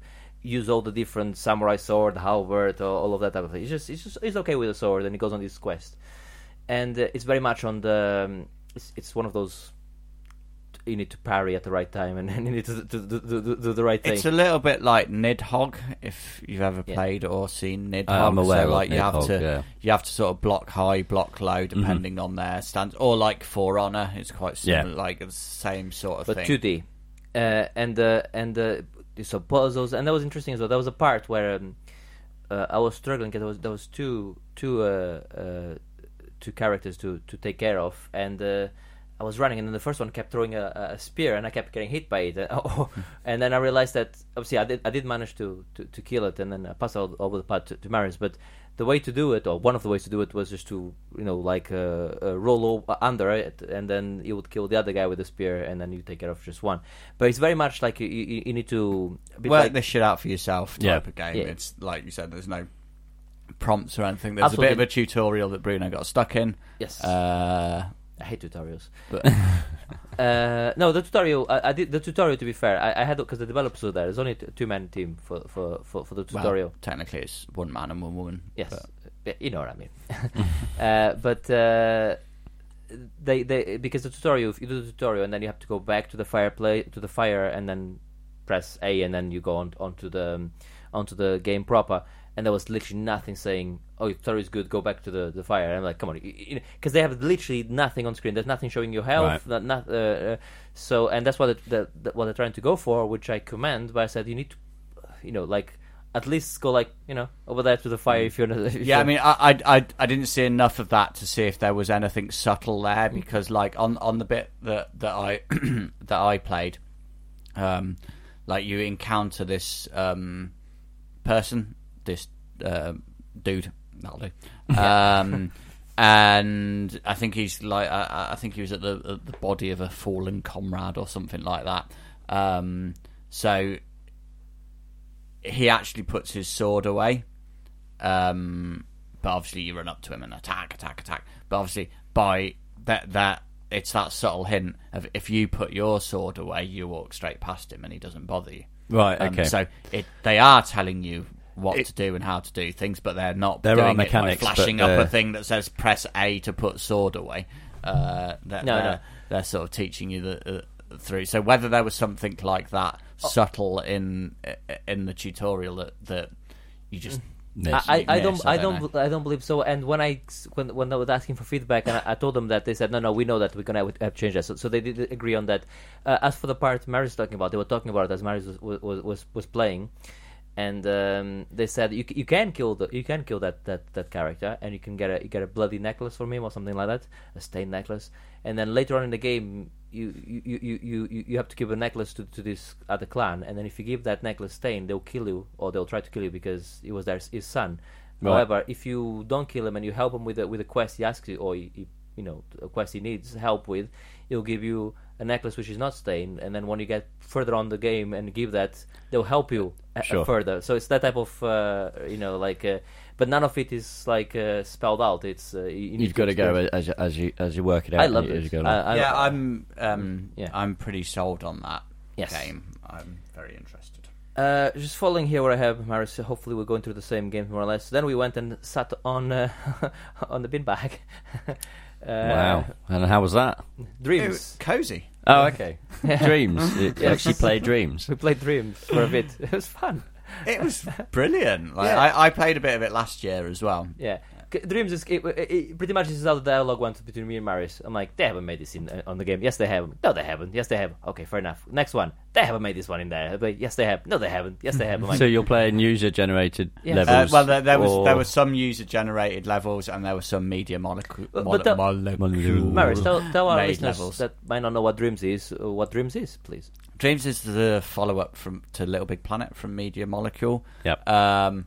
use all the different samurai sword, halberd, all of that type of thing. It's just it's just it's okay with the sword, and he goes on this quest, and uh, it's very much on the um, it's it's one of those. You need to parry at the right time, and then you need to do, do, do, do the right thing. It's a little bit like Nidhogg, if you've ever yeah. played or seen Nidhogg. I'm aware so, like, of you Nidhogg, have to yeah. you have to sort of block high, block low, depending mm-hmm. on their stance. Or like For Honor, it's quite similar, yeah. like the same sort of but thing. But two D, uh, and uh, and uh, so puzzles, and that was interesting as well. There was a part where um, uh, I was struggling because there was there was two two uh, uh, two characters to, to take care of, and. Uh, I was running, and then the first one kept throwing a, a spear, and I kept getting hit by it. Oh, and then I realized that obviously I did I did manage to, to, to kill it, and then I passed all over the part to, to Marius. But the way to do it, or one of the ways to do it, was just to you know like uh, uh, roll over, under it, and then you would kill the other guy with the spear, and then you take care of just one. But it's very much like you you, you need to work like, this shit out for yourself type yeah. of game. Yeah. It's like you said, there's no prompts or anything. There's Absolutely. a bit of a tutorial that Bruno got stuck in. Yes. Uh, I hate tutorials. But uh, no, the tutorial. I, I did the tutorial. To be fair, I, I had because the developers were there. There's only a two-man team for, for, for, for the tutorial. Well, technically, it's one man and one woman. Yes, but. You know what I mean. uh, but uh, they they because the tutorial. If you do the tutorial and then you have to go back to the fireplace to the fire and then press A and then you go on onto the onto the game proper. And there was literally nothing saying, "Oh, your tutorial is good. Go back to the, the fire." And I'm like, "Come on," because they have literally nothing on screen. There's nothing showing your health. Right. Not, not, uh, so, and that's what it, the, the, what they're trying to go for, which I commend. But I said you need to, you know, like at least go like you know over there to the fire if you're. If yeah, you're... I mean, I, I I didn't see enough of that to see if there was anything subtle there because, like, on, on the bit that that I that I played, um, like you encounter this um person. This uh, dude, that'll do. Um, and I think he's like, I, I think he was at the at the body of a fallen comrade or something like that. Um, so he actually puts his sword away, um, but obviously you run up to him and attack, attack, attack. But obviously by that that it's that subtle hint of if you put your sword away, you walk straight past him and he doesn't bother you. Right. Okay. Um, so it, they are telling you. What it, to do and how to do things, but they're not there doing are mechanics, it by flashing but, uh, up a thing that says press A to put sword away. Uh, they're, no, they're, no. they're sort of teaching you the, uh, through. So whether there was something like that oh. subtle in in the tutorial that, that you just miss, I, you I, miss, I don't I don't I don't, I don't believe so. And when I when when I was asking for feedback, and I, I told them that they said no no we know that we're gonna have changed that. So, so they did agree on that. Uh, as for the part Mary's talking about, they were talking about it as Mary was was was, was playing. And um, they said you you can kill the you can kill that, that, that character, and you can get a you get a bloody necklace from him or something like that, a stained necklace. And then later on in the game, you you, you, you, you have to give a necklace to, to this other clan, and then if you give that necklace stained, they'll kill you or they'll try to kill you because it was their his son. Right. However, if you don't kill him and you help him with a, with a quest he asks you or he, he, you know a quest he needs help with, he'll give you a necklace which is not stained, and then when you get further on the game and give that, they'll help you sure. further. So it's that type of, uh, you know, like, uh, but none of it is like uh, spelled out. It's uh, you you've got to go as as you as you work it out. I love it. Go I, I yeah, love I'm um, yeah. I'm pretty sold on that yes. game. I'm very interested. Uh, just following here where I have Maris, hopefully we're going through the same game more or less. Then we went and sat on uh, on the bin bag. Uh, wow! And how was that? Dreams, it, cozy. Oh, okay. Dreams. You yeah, actually played Dreams. We played Dreams for a bit. It was fun. It was brilliant. Like, yeah. I, I played a bit of it last year as well. Yeah, Dreams is it, it pretty much is how the dialogue went between me and Marius. I'm like, they haven't made this in on the game. Yes, they have. No, they haven't. Yes, they have. Okay, fair enough. Next one. They haven't made this one in there. Like, yes, they have. No, they haven't. Yes, they have. Like, so you're playing user-generated yes. levels? Uh, well, there, there was or... there was some user-generated levels, and there was some media molecule. Mo- but the, molecule Maris, tell, tell our listeners levels. That might not know what Dreams is. Uh, what Dreams is, please. Dreams is the follow-up from to Little Big Planet from Media Molecule. Yep. Um,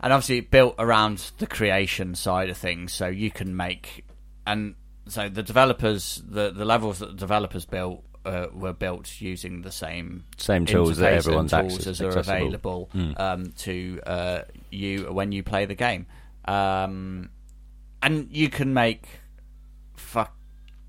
and obviously it built around the creation side of things, so you can make and so the developers the, the levels that the developers built. Uh, were built using the same same tools that everyone's tools as are available mm. um, to uh, you when you play the game, um, and you can make fuck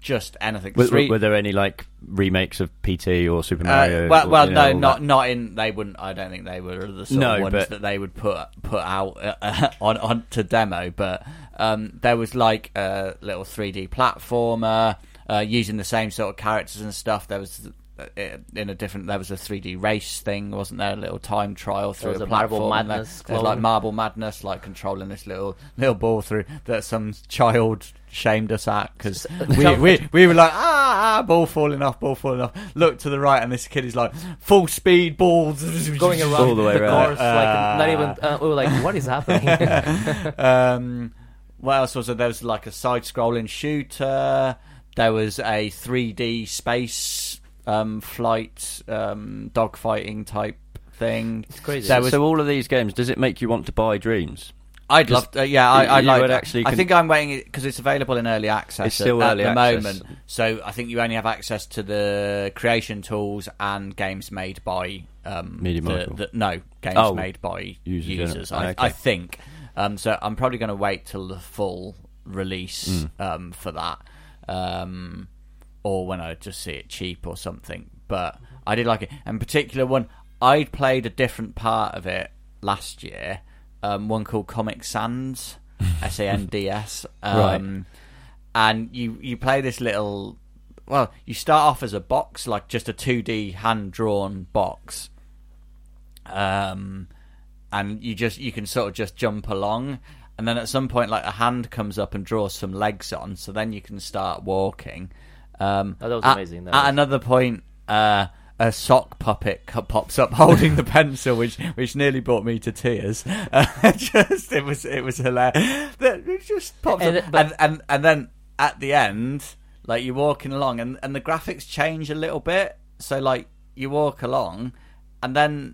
just anything. Were, Three, were there any like remakes of P T or Super Mario? Uh, well, or, well, you know, no, not that? Not in. They wouldn't. I don't think they were the sort no, of ones but, that they would put put out uh, on on to demo. But um, there was like a little three D platformer. uh, using the same sort of characters and stuff. There was in a different, there was a three D race thing, wasn't there? A little time trial through the platform. Marble Madness. There, there's like Marble Madness, like controlling this little little ball through that some child shamed us at because we, we we were like ah, ah ball falling off, ball falling off. Look to the right, and this kid is like full speed balls going around all the way around. Right. Uh, like, not even uh, we were like, what is happening? um, what else was there? There was like a side-scrolling shooter. There was a three D space. Um, flight, um, dogfighting type thing. It's crazy. There was... So all of these games, does it make you want to buy Dreams? I'd love to, yeah, I, I'd like would actually I think con- I'm waiting, because it's available in early access it's still at, early at the access. moment. So I think you only have access to the creation tools and games made by... Um, Media Molecule. The, the, no, games oh, made by users. users I, okay. I think. Um, so I'm probably going to wait till the full release mm. um, for that. Um or when I just see it cheap or something. But I did like it. And particular one, I played a different part of it last year, um, one called Comic Sans, S A N D S. Um, right. And you, you play this little... Well, you start off as a box, like just a two D hand-drawn box. Um, and you just you can sort of just jump along. And then at some point, like a hand comes up and draws some legs on, so then you can start walking. Um, oh, that was at, amazing. That at was... another point, uh, a sock puppet pops up holding the pencil, which which nearly brought me to tears. Uh, just it was it was hilarious. It just pops and, up, it, but... and, and and then at the end, like you're walking along, and, and the graphics change a little bit. So like you walk along, and then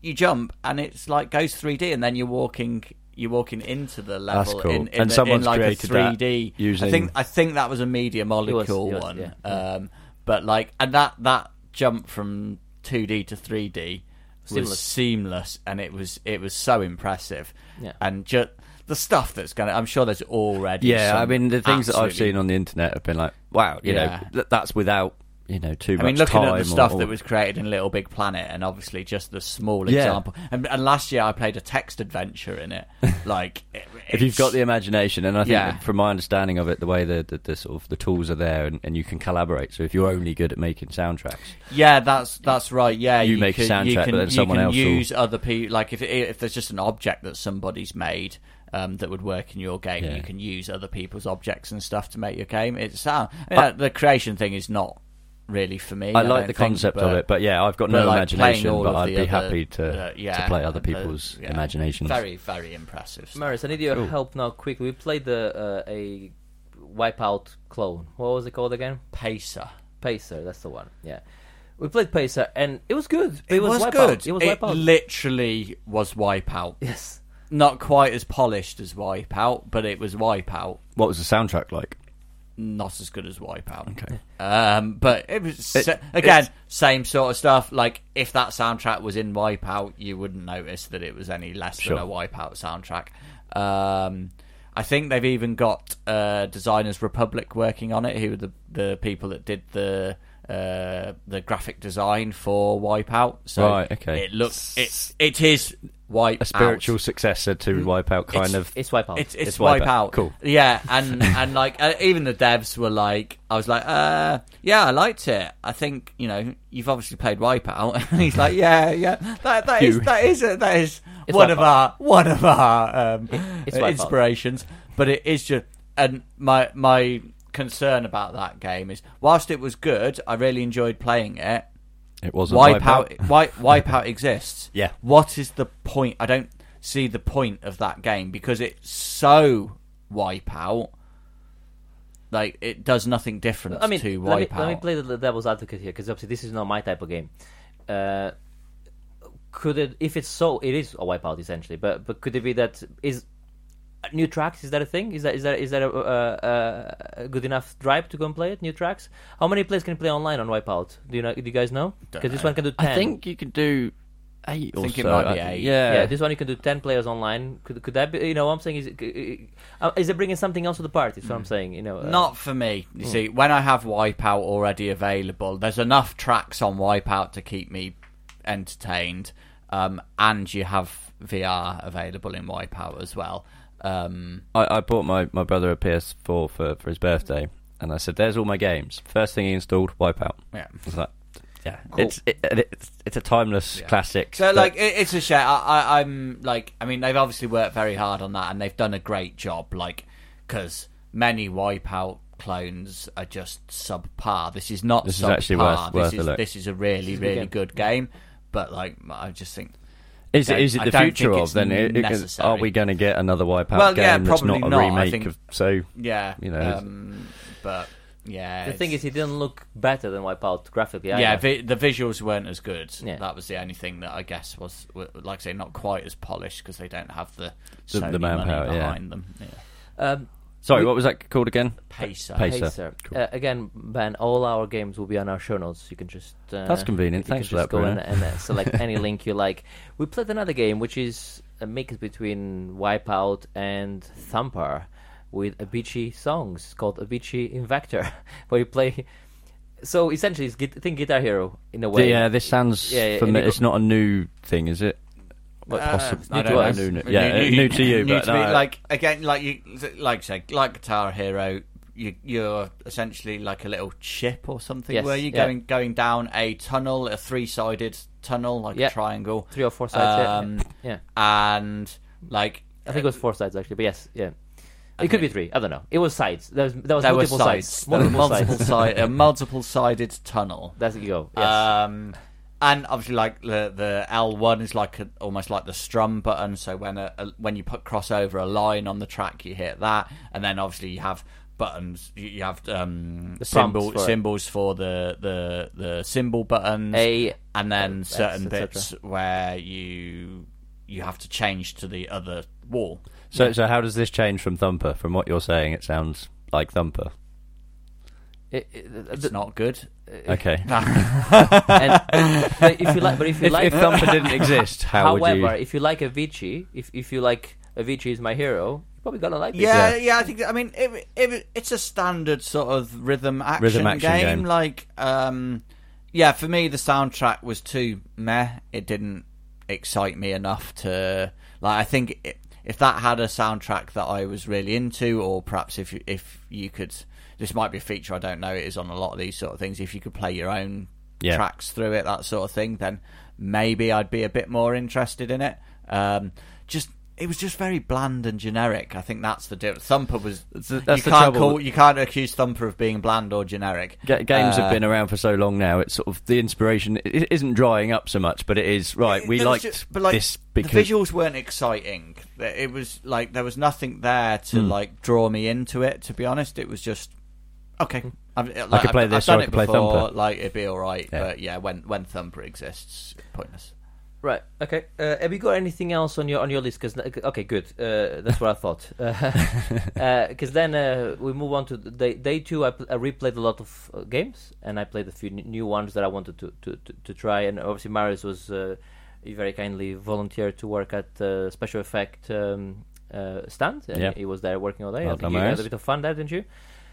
you jump, and it's like goes three D, and then you're walking. You're walking into the level cool. in, in, and the, someone's in like a three D. Using... I think I think that was a Media Molecule was, one, was, yeah. um, but like and that, that jump from two D to three D was seamless, seamless and it was it was so impressive. Yeah. And just the stuff that's going. I'm sure there's already. Yeah, some I mean the things absolutely... that I've seen on the internet have been like, wow, you yeah. know, that's without. You know, too much time. I mean, looking at the stuff or, or... that was created in Little Big Planet, and obviously just the small yeah. example. And, and last year, I played a text adventure in it. Like, it, if you've got the imagination, and I think, yeah. from my understanding of it, the way the, the, the sort of the tools are there, and, and you can collaborate. So if you're only good at making soundtracks, yeah, that's that's right. Yeah, you, you make can, a soundtrack, you can, but then someone else use will... other people. Like if if there's just an object that somebody's made. Um, that would work in your game. Yeah. You can use other people's objects and stuff to make your game. It's uh, I, the creation thing is not really for me. I, I like the think, concept but, of it, but yeah, I've got no like imagination. But I'd be other, happy to uh, yeah, to play other people's the, yeah, imaginations. Very, very impressive. Marius, I need your Ooh. help now. Quickly, we played the uh, a Wipeout clone. What was it called again? Pacer. Pacer. That's the one. Yeah. We played Pacer, and it was good. It, it was, was good. It was Wipeout. It literally was Wipeout. Yes. Not quite as polished as Wipeout, but it was Wipeout. What was the soundtrack like? Not as good as Wipeout. Okay. Um, but it was, it, again, same sort of stuff. Like, if that soundtrack was in Wipeout, you wouldn't notice that it was any less sure. than a Wipeout soundtrack. Um, I think they've even got uh, Designers Republic working on it, who are the, the people that did the... Uh, the graphic design for Wipeout, so right, okay. it looks it it is Wipeout, a spiritual successor to Wipeout, kind it's, of. It's Wipeout. It's, it's, it's Wipeout. Wipeout. Cool. Yeah, and and like uh, even the devs were like, I was like, uh, yeah, I liked it. I think you know you've obviously played Wipeout, and he's like, yeah, yeah, that that is that is a, that is it's one Wipeout. of our one of our um, it's inspirations, but it is just and my my. concern about that game is whilst it was good, I really enjoyed playing it. It wasn't Wipeout. Wipeout, Wipeout exists. Yeah. What is the point? I don't see the point of that game because it's so Wipeout. Like it does nothing different I mean, to Wipeout. Let me, let me play the devil's advocate here because obviously this is not my type of game. Uh, could it? If it's so, it is a Wipeout essentially. But but could it be that is? New tracks, is that a thing? Is that is that is that a, a, a good enough drive to go and play it? New tracks? How many players can you play online on Wipeout? Do you know? Do you guys know? Because this one can do ten. I think you can do eight or so. I think it might be eight. Yeah. yeah, this one you can do ten players online. Could could that be? You know what I'm saying? Is it, is it bbringing something else to the party? That's what I'm saying. You know, uh, not for me. You hmm. see, when I have Wipeout already available, there's enough tracks on Wipeout to keep me entertained, um, and you have V R available in Wipeout as well. Um, I, I bought my, my brother a P S four for, for his birthday, and I said, "There's all my games." First thing he installed, Wipeout. Yeah, I was like, yeah, cool. it's it, it's it's a timeless yeah. classic. So like, it, it's a shame. I, I I'm like, I mean, they've obviously worked very hard on that, and they've done a great job. Like, because many Wipeout clones are just subpar. This is not. This subpar. is actually worth, worth this is, a look. This is a really is really good game, but like, I just think. Is it, is it the future of then? It, are we going to get another Wipeout well, game yeah, that's not a not, remake think, of? So yeah, you know, um, but yeah. The thing is, it didn't look better than Wipeout graphically. Yeah, vi- the visuals weren't as good. Yeah. That was the only thing that I guess was, like I say, not quite as polished because they don't have the the, Sony the manpower money behind yeah. them. Yeah. Um, Sorry, we, what was that called again? Pacer. Pacer. Pacer. Cool. Uh, again, Ben, all our games will be on our show notes. You can just... Uh, That's convenient. Thanks for that, Bruno. You can just go and, and uh, select any link you like. We played another game, which is a mix between Wipeout and Thumper with Avicii songs. It's called Avicii Invector, where you play... So, essentially, it's gu- think Guitar Hero, in a way. Yeah, this sounds... Yeah, yeah, familiar. It's not a new thing, is it? Well, uh, new to us. New, new, yeah, new, new, new to you, new but to no. me, like again, like you, like said, like Guitar Hero, you, you're essentially like a little chip or something, yes, where you're yeah. going going down a tunnel, a three-sided tunnel, like yeah. a triangle, three or four sides, um, yeah. yeah, and like I think it was four sides actually, but yes, yeah. It could be three. I don't know. It was sides. There was, there was there multiple sides. sides. Multiple, multiple sides. A multiple-sided tunnel. That's it. You go. Yes. Um, And obviously, like the the L one is like a, almost like the strum button. So when a, a when you put cross over a line on the track, you hit that, and then obviously you have buttons. You have um, the symbol, for symbols it. for the, the the symbol buttons, a, and then F, certain F, bits where you you have to change to the other wall. So yeah. so how does this change from Thumper? From what you're saying, it sounds like Thumper. It, it, it's th- not good. Okay. No. and, but if you like, but if you if, like, if Thumper didn't exist, how however, would you? However, if you like Avicii, if if you like Avicii is my hero, you're probably gonna like. Yeah, it. yeah, yeah. I think. I mean, it, it, it's a standard sort of rhythm action, rhythm action game. game. Like, um, yeah, for me, the soundtrack was too meh. It didn't excite me enough to like. I think it, if that had a soundtrack that I was really into, or perhaps if if you could. This might be a feature, I don't know, it is on a lot of these sort of things. If you could play your own yeah. tracks through it, that sort of thing, then maybe I'd be a bit more interested in it. Um, just It was just very bland and generic. I think that's the difference. Thumper was... That's you, the can't call, you can't accuse Thumper of being bland or generic. G- games uh, have been around for so long now, it's sort of... The inspiration it isn't drying up so much, but it is... Right, we liked just, but like, this because... The visuals weren't exciting. It was like... There was nothing there to mm. like draw me into it, to be honest. It was just... Okay, I've, like, I could play this. I've done or I could it play before. Thumper. Like it'd be all right, yeah. but yeah, when when Thumper exists, pointless. Right. Okay. Uh, have you got anything else on your on your list? Because okay, good. Uh, that's what I thought. Because uh, uh, then uh, we move on to day day two. I, I replayed a lot of uh, games, and I played a few new ones that I wanted to to, to, to try. And obviously, Marius was uh, very kindly volunteered to work at uh, Special Effect um, uh, stand, and yeah. he was there working all day. Well, I think you had a bit of fun there, didn't you?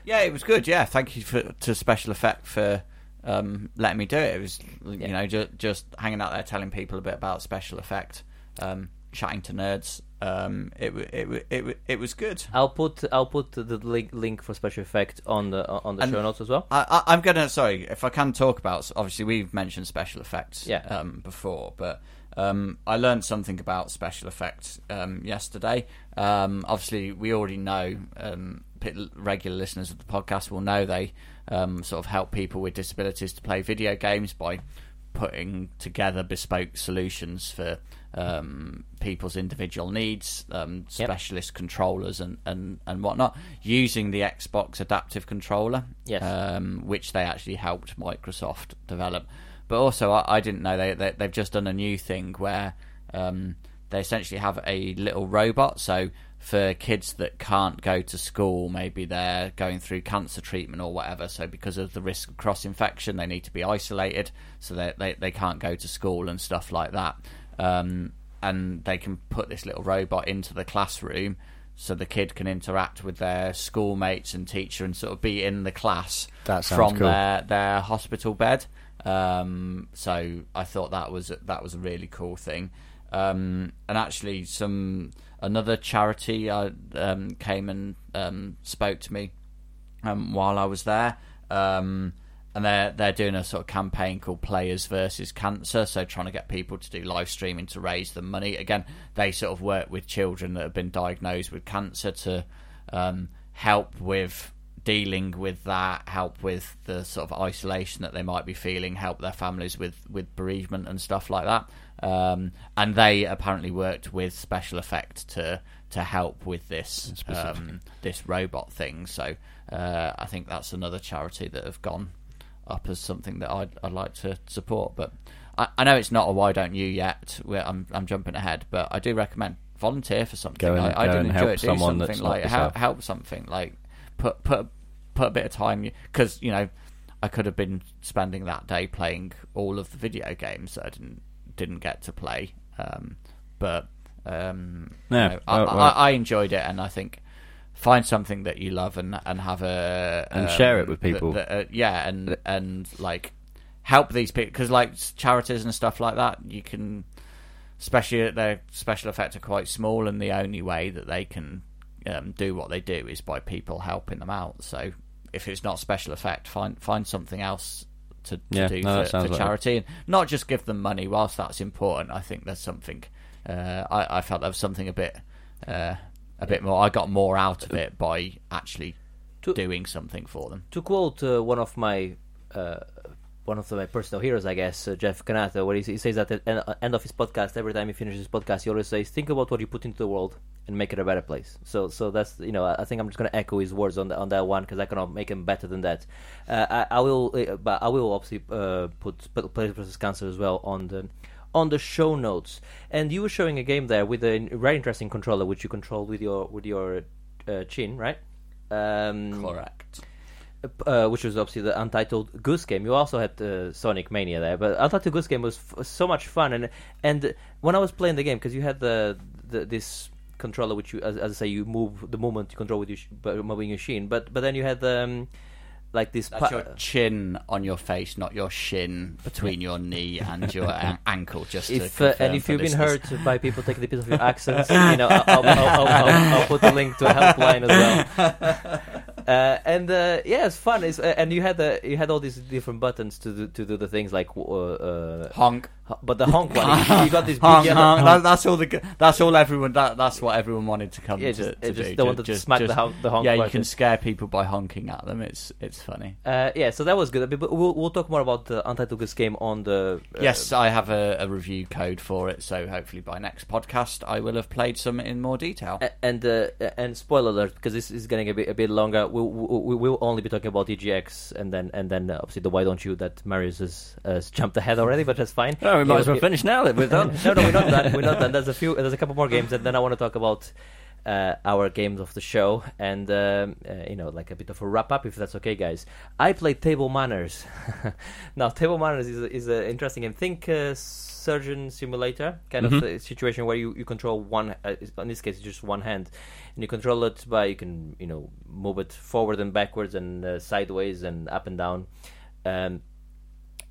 Yeah, it was good. Yeah, thank you for, to Special Effect for um, letting me do it. It was, you yeah. know, just, just hanging out there, telling people a bit about Special Effect, um, chatting to nerds. Um, it, it it it was good. I'll put I'll put the link, link for Special Effect on the on the and show notes as well. I, I, I'm gonna sorry if I can talk about. Obviously, we've mentioned Special Effects yeah. um, before, but um, I learned something about Special Effects um, yesterday. Um, obviously, we already know. Um, regular listeners of the podcast will know they um, sort of help people with disabilities to play video games by putting together bespoke solutions for um, people's individual needs, um, specialist yep. controllers and, and, and whatnot, using the Xbox adaptive controller, yes. um, which they actually helped Microsoft develop. But also, I, I didn't know, they, they, they've just done a new thing where um, they essentially have a little robot, so for kids that can't go to school, maybe they're going through cancer treatment or whatever, so because of the risk of cross-infection, they need to be isolated, so they they, they can't go to school and stuff like that. Um, and they can put this little robot into the classroom so the kid can interact with their schoolmates and teacher and sort of be in the class from cool. their, their hospital bed. Um, so I thought that was, that was a really cool thing. Um, and actually some... Another charity uh, um, came and um, spoke to me um, while I was there. Um, and they're, they're doing a sort of campaign called Players versus Cancer, so trying to get people to do live streaming to raise the money. Again, they sort of work with children that have been diagnosed with cancer to um, help with dealing with that, help with the sort of isolation that they might be feeling, help their families with, with bereavement and stuff like that. Um, and they apparently worked with Special Effect to to help with this um, this robot thing. So uh, I think that's another charity that have gone up as something that I'd, I'd like to support. But I, I know it's not a why don't you yet. We're, I'm I'm jumping ahead, but I do recommend volunteer for something. Go and, I, I go do and enjoy help it. Do someone something that's like help, help something like put put put a bit of time, because you know I could have been spending that day playing all of the video games that I didn't. didn't get to play, um, but um, yeah, you know, I, well, I, I enjoyed it, and I think find something that you love and, and have a and um, share it with people. The, the, uh, yeah, and and like help these people, because like charities and stuff like that, you can, especially their Special Effects are quite small, and the only way that they can um, do what they do is by people helping them out. So if it's not Special Effect, find find something else to, to yeah, do no, for, for like charity, and not just give them money. Whilst that's important, I think there's something uh, I, I felt there was something a bit uh, a bit more, I got more out of it by actually to, doing something for them. To quote uh, one of my uh, one of my personal heroes, I guess, uh, Jeff Canata, where he, he says at the end of his podcast, every time he finishes his podcast, he always says, think about what you put into the world and make it a better place. So so that's, you know, I think I'm just going to echo his words on the, on that one, because I cannot make him better than that. Uh, I, I will uh, but I will obviously uh, put Players versus. Cancer as well on the on the show notes. And you were showing a game there with a very interesting controller, which you control with your with your uh, chin, right? Um, Correct. Uh, which was obviously the Untitled Goose Game. You also had uh, Sonic Mania there, but Untitled Goose Game was f- so much fun. And and when I was playing the game, because you had the, the this controller, which you, as, as I say, you move the movement you control with your sh- moving your shin. But but then you had the um, like this. That's pa- your chin on your face, not your shin between your knee and your an- ankle. Just if to uh, and if you've been hurt by people taking the piece of your accents, you know, I'll, I'll, I'll, I'll, I'll, I'll put a link to a helpline as well. Uh, and uh, yeah, it's fun. It's, uh, and you had the you had all these different buttons to do, to do the things like uh, uh, honk, but the honk one you, you got this big honk, honk. Honk. That, that's all the that's all everyone that, that's what everyone wanted to come yeah, just, to, to just do. They wanted just, to smack just, the honk. The honk yeah, you can scare people by honking at them. It's it's funny. Uh, yeah, so that was good. But we'll we'll talk more about the Untitled Goose Game on the. Uh, yes, I have a, a review code for it, so hopefully by next podcast I will have played some in more detail. And uh, and spoiler alert, because this is getting a bit a bit longer. We will we, we'll only be talking about E G X and then and then uh, obviously the why don't you that Marius has, has jumped ahead already, but that's fine. No, we might yeah, as well we, finish now. We're done. no, no, we're not done. We're not done. There's a few. There's a couple more games, and then I want to talk about uh, our games of the show and um, uh, you know, like a bit of a wrap up, if that's okay, guys. I played Table Manners. Now, Table Manners is is an interesting game. Think uh, Surgeon Simulator kind mm-hmm. of a situation where you, you control one. Uh, in this case, it's just one hand. And you control it by, you can, you know, move it forward and backwards and uh, sideways and up and down, um,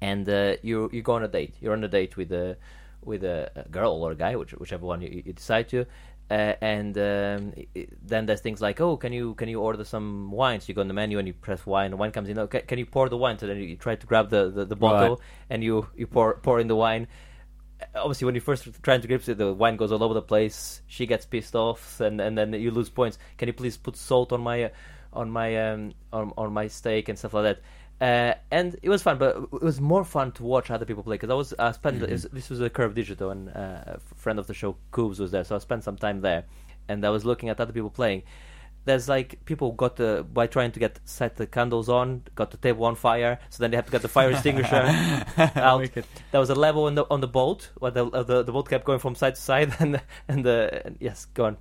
and uh, you you go on a date. You're on a date with a with a girl or a guy, which, whichever one you, you decide to, uh, and um, it, then there's things like, oh, can you can you order some wine? So you go on the menu and you press wine. The wine comes in. Oh, can, can you pour the wine? So then you try to grab the, the, the bottle right. and you you pour pour in the wine. Obviously, when you first trying to grip it, the wine goes all over the place. She gets pissed off, and, and then you lose points. Can you please put salt on my on my um, on, on my steak and stuff like that? Uh, and it was fun, but it was more fun to watch other people play, because I was I spent mm-hmm. this, this was a Curve Digital, and uh, a friend of the show, Coobs, was there, so I spent some time there, and I was looking at other people playing. There's like people got the, by trying to get set the candles on, got the table on fire, so then they have to get the fire extinguisher out. There was a level on the on the boat where the the, the boat kept going from side to side, and and the and yes, go on.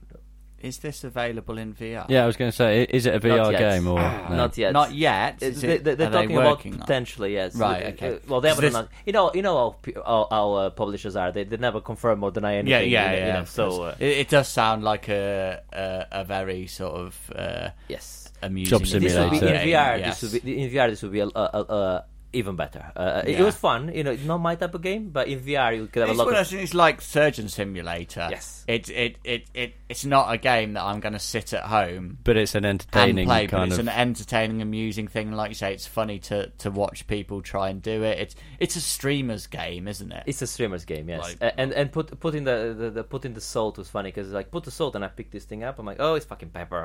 Is this available in V R? Yeah, I was going to say, is it a V R game or ah, no? Not yet? Not yet. Is they, they, they're talking they about potentially, yes. Right. Okay. Uh, well, they haven't. This... You know, you know how our, our uh, publishers are. They, they never confirm or deny anything. Yeah, yeah, you know, yeah. You know, so uh, it, it does sound like a a, a very sort of uh, yes amusing job simulator. This would be in V R. Yeah, yes. This would be in V R. This would be a, a, a, a even better. Uh, yeah. it, it was fun. You know, it's not my type of game, but in V R you could have it's a lot. Of... It's like Surgeon Simulator. Yes, it it it it it's not a game that I'm going to sit at home, but it's an entertaining play, kind it's of. It's an entertaining, amusing thing. Like you say, it's funny to, to watch people try and do it. It's it's a streamer's game, isn't it? It's a streamer's game, yes. Like... And and put putting the, the, the putting the salt was funny because like put the salt and I picked this thing up. I'm like, oh, it's fucking pepper.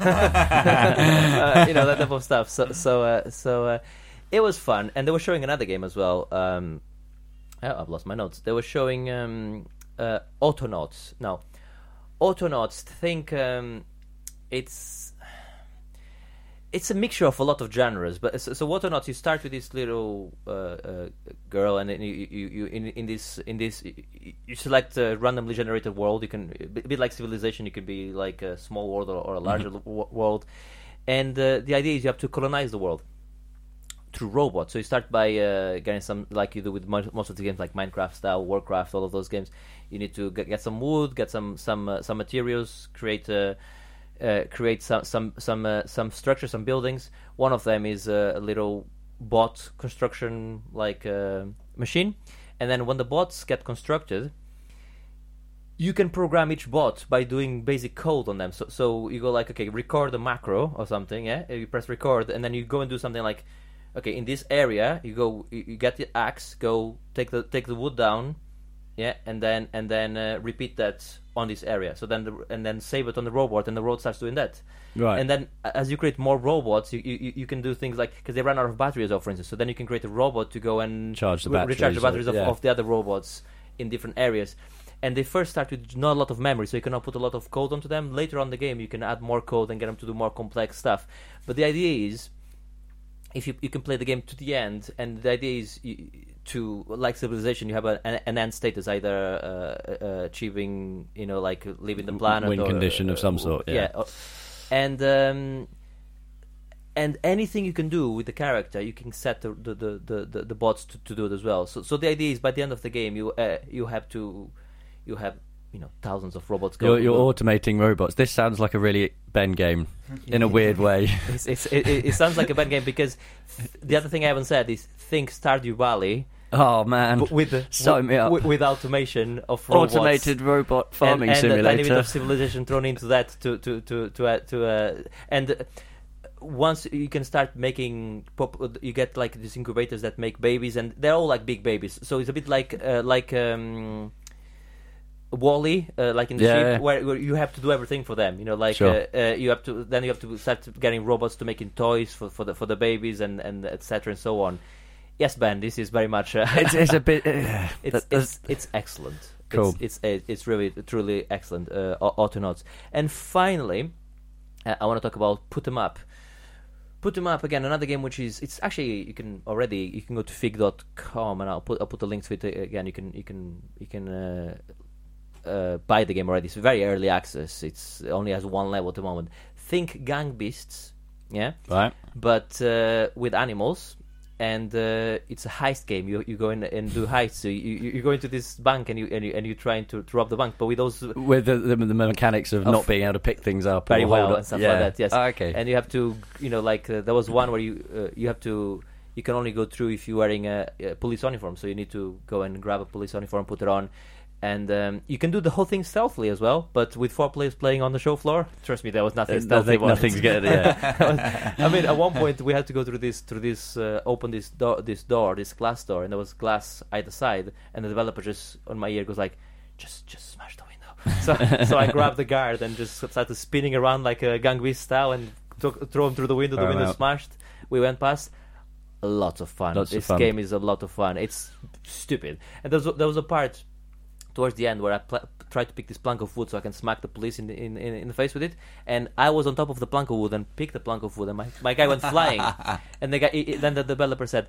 uh, you know that type of stuff. So so uh, so. Uh, It was fun, and they were showing another game as well. Um, I've lost my notes. They were showing um, uh, Autonauts. Now, Autonauts, think um, it's it's a mixture of a lot of genres. But so, so Autonauts, you start with this little uh, uh, girl, and then you, you, you in, in this in this you select a randomly generated world. You can a bit like Civilization. You could be like a small world or, or a larger world, and uh, the idea is you have to colonize the world. Through robots, so you start by uh, getting some, like you do with most of the games, like Minecraft style, Warcraft, all of those games. You need to get some wood, get some some uh, some materials, create uh, uh, create some some some uh, some structures, some buildings. One of them is uh, a little bot construction like uh, machine, and then when the bots get constructed, you can program each bot by doing basic code on them. So so you go like, okay, record a macro or something, yeah. You press record, and then you go and do something like. Okay, in this area, you go, you get the axe, go take the take the wood down, yeah, and then and then uh, repeat that on this area. So then the, and then save it on the robot, and the robot starts doing that. Right. And then as you create more robots, you you, you can do things like because they run out of batteries, or for instance. So then you can create a robot to go and charge the batteries, recharge the batteries or, yeah. of, of the other robots in different areas. And they first start with not a lot of memory, so you cannot put a lot of code onto them. Later on in the game, you can add more code and get them to do more complex stuff. But the idea is. If you you can play the game to the end, and the idea is you, to like Civilization, you have a, an, an end status, either uh, uh, achieving, you know, like leaving the planet, win or, condition uh, of some sort, yeah. yeah or, and um, and anything you can do with the character, you can set the the, the, the, the bots to, to do it as well. So so the idea is by the end of the game, you uh, you have to you have. You know, thousands of robots. Go you're, you're automating robots. This sounds like a really Ben game, in a weird way. it's, it's, it, it sounds like a Ben game because th- the other thing I haven't said is think Stardew Valley. Oh man! But with the, sign me up. With, with automation of robots, automated robot farming and, and simulator, and a bit of Civilization thrown into that to to to to uh, to uh, and. Uh, Once you can start making, pop, you get like these incubators that make babies, and they're all like big babies. So it's a bit like uh, like. Um, Wall-E, uh, like in the yeah, ship, where, where you have to do everything for them, you know, like sure. uh, uh, you have to. Then you have to start getting robots to making toys for, for the for the babies and and et cetera and so on. Yes, Ben, this is very much. Uh, it's, it's a bit. Uh, it's, it's it's excellent. Cool. It's it's, it's really truly excellent. Uh, Autonauts, and finally, uh, I want to talk about Put 'Em Up. Put 'Em Up again, another game which is it's actually you can already you can go to fig dot com and I'll put I'll put the link to it again. You can you can you can. Uh, Uh, buy the game already. It's very early access. It's it only has one level at the moment. Think Gang Beasts, yeah, right. But uh, with animals, and uh, it's a heist game. You you go in and do heists. So you, you go into this bank and you and you and you're trying to, to rob the bank. But with those with the, the, the mechanics of, of not being able to pick things up very well and stuff yeah. like that. Yes. Oh, okay. And you have to you know like uh, there was one where you uh, you have to you can only go through if you're wearing a, a police uniform. So you need to go and grab a police uniform, put it on. And um, you can do the whole thing stealthily as well, but with four players playing on the show floor, trust me, there was nothing stealthy. Nothing, nothing's good. Yeah. I mean, at one point we had to go through this, through this, uh, open this door, this door, this glass door, and there was glass either side. And the developer just on my ear goes like, "Just, just smash the window." So, so I grabbed the guard and just started spinning around like a Gang Beasts style and took, threw him through the window. The oh, window wow. smashed. We went past. A lot of fun. Lots this of fun. Game is a lot of fun. It's stupid. And there was, there was a part. Towards the end, where I pl- tried to pick this plank of wood so I can smack the police in the, in, in, in the face with it, and I was on top of the plank of wood and picked the plank of wood, and my, my guy went flying. And the guy, it, it, then the developer said,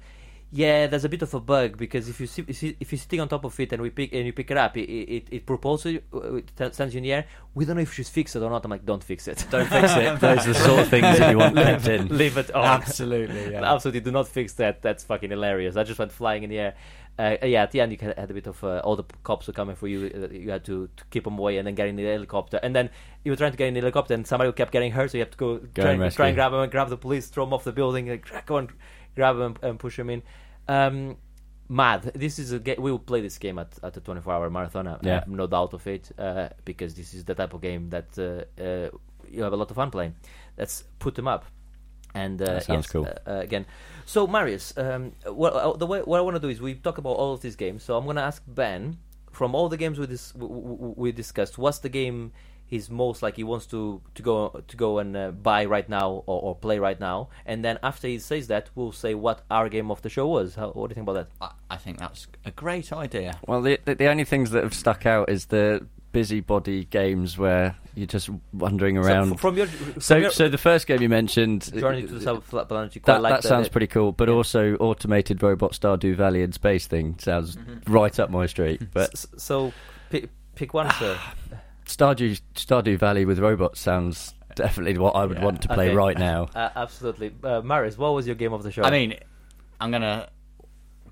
"Yeah, there's a bit of a bug because if you see, if you're sitting on top of it and we pick and you pick it up, it it, it propulses you, it sends you in the air. We don't know if she's fixed it or not." I'm like, "Don't fix it. Don't fix it. Those are the sort of things that you want left in. Leave it on. Absolutely, yeah. Absolutely. Do not fix that. That's fucking hilarious. I just went flying in the air." Uh, yeah, at the end you had a bit of uh, all the cops were coming for you. Uh, you had to, to keep them away and then get in the helicopter. And then you were trying to get in the helicopter, and somebody kept getting hurt, so you have to go, go try, and try and grab him and grab the police, throw them off the building. Like, go on, grab them and push them in. Um, mad. This is a game. We will play this game at, at a twenty-four hour marathon. I yeah. have no doubt of it, uh, because this is the type of game that uh, uh, you have a lot of fun playing. Let's put them up. And uh, that sounds yes, cool. Uh, uh, again, so Marius, um, well, uh, the way what I want to do is we talk about all of these games. So I'm going to ask Ben, from all the games we dis- w- w- we discussed, what's the game he's most like he wants to, to go to go and uh, buy right now or, or play right now? And then after he says that, we'll say what our game of the show was. How, what do you think about that? I, I think that's a great idea. Well, the, the the only things that have stuck out is the busybody games where you're just wandering around. So, from your, from so, your, so the first game you mentioned, Journey to the South Planet, you quite that, like that, that sounds pretty cool. But yeah. also, automated robot Stardew Valley and space thing sounds mm-hmm. right up my street. But so, so pick, pick one, sir. Stardew Stardew Valley with robots sounds definitely what I would yeah. want to play okay. right now. Uh, absolutely, uh, Marius. What was your game of the show? I mean, I'm gonna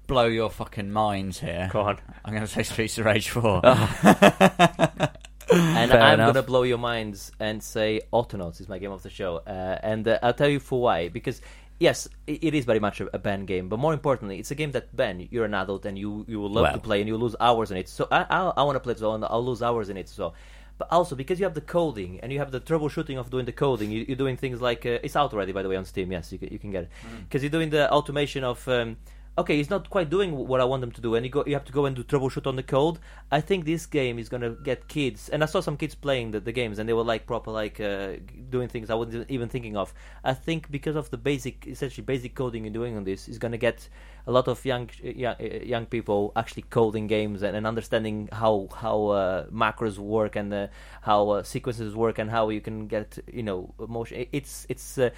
blow your fucking minds here. Go on. I'm gonna say Streets of Rage four. Oh. And Fair I'm enough. Gonna blow your minds and say Autonauts is my game of the show, uh, and uh, I'll tell you for why. Because yes, it, it is very much a, a Ben game, but more importantly, it's a game that Ben, you're an adult and you you will love well. to play, and you lose hours in it. So I I, I want to play it, so I'll lose hours in it. So, but also because you have the coding and you have the troubleshooting of doing the coding, you, you're doing things like uh, it's out already, by the way, on Steam. Yes, you can, you can get it because mm. you're doing the automation of. Um, okay, it's not quite doing what I want them to do, and you, go, you have to go and do troubleshoot on the code. I think this game is going to get kids, and I saw some kids playing the, the games, and they were like proper like uh, doing things I wasn't even thinking of. I think because of the basic, essentially basic coding you're doing on this, is going to get a lot of young young, young people actually coding games and, and understanding how how uh, macros work and uh, how uh, sequences work and how you can get you know motion. It's it's. Uh,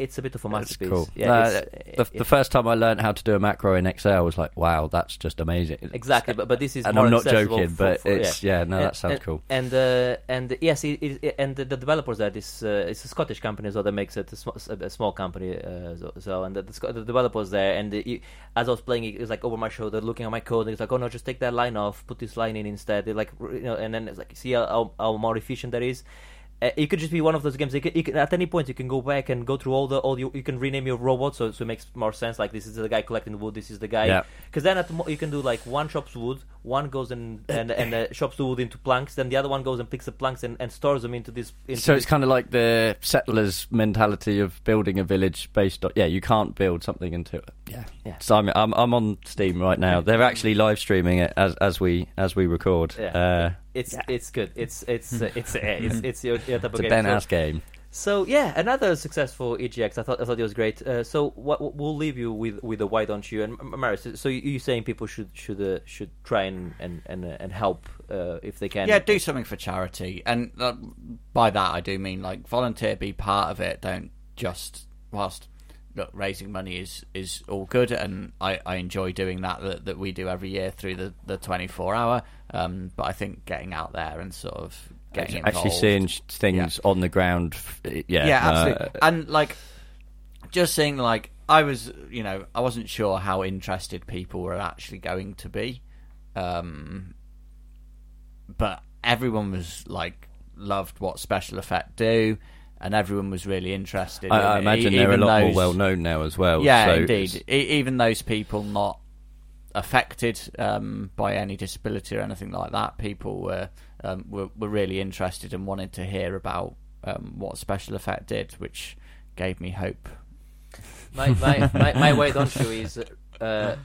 It's a bit of a masterpiece. Cool. Yeah, uh, the, the first time I learned how to do a macro in Excel, I was like, "Wow, that's just amazing!" Exactly, but but this is and more I'm not joking, for, but for, it's yeah, yeah no, and, that sounds and, cool. And uh, and yes, it, it, and the developers there, this uh, it's a Scottish company, so that makes it a small, a small company. Uh, so, so and the, the developers there, and the, as I was playing, it was like over my shoulder, looking at my code, and it's like, "Oh no, just take that line off, put this line in instead." They're like, you know, and then it's like, see how how more efficient that is. Uh, it could just be one of those games. You can, you can, at any point, you can go back and go through all the. All you, you can rename your robot, so, so it makes more sense. Like this is the guy collecting wood. This is the guy. Because yeah. then at the mo- you can do like one chops wood, one goes and and, and uh, chops the wood into planks. Then the other one goes and picks the planks and, and stores them into this. Into so it's kind of like the settlers' mentality of building a village based on. Yeah, you can't build something into it. Yeah, yeah. Simon, I'm I'm on Steam right now. They're actually live streaming it as as we as we record. Yeah. Uh, It's yeah. it's good. It's it's uh, it's, uh, it's it's your, your type it's of game. It's a Ben-ass so, game. So yeah, another successful E G X. I thought I thought it was great. Uh, so what, what we'll leave you with with the why don't you and Marius. So you are saying people should should uh, should try and and and, uh, and help uh, if they can. Yeah, do something for charity, and uh, by that I do mean like volunteer, be part of it. Don't just whilst look, raising money is, is all good, and I, I enjoy doing that, that that we do every year through the the twenty-four hour. Um, but I think getting out there and sort of getting actually involved, seeing things yeah. on the ground, yeah, yeah, absolutely, uh, and like just seeing like I was, you know, I wasn't sure how interested people were actually going to be, um, but everyone was like loved what Special Effect do, and everyone was really interested. I, in I imagine e- they're a lot those, more well known now as well. Yeah, so indeed, e- even those people not affected um, by any disability or anything like that, people were um, were, were really interested and wanted to hear about um, what Special Effect did, which gave me hope. My my, my, my way don't you is uh,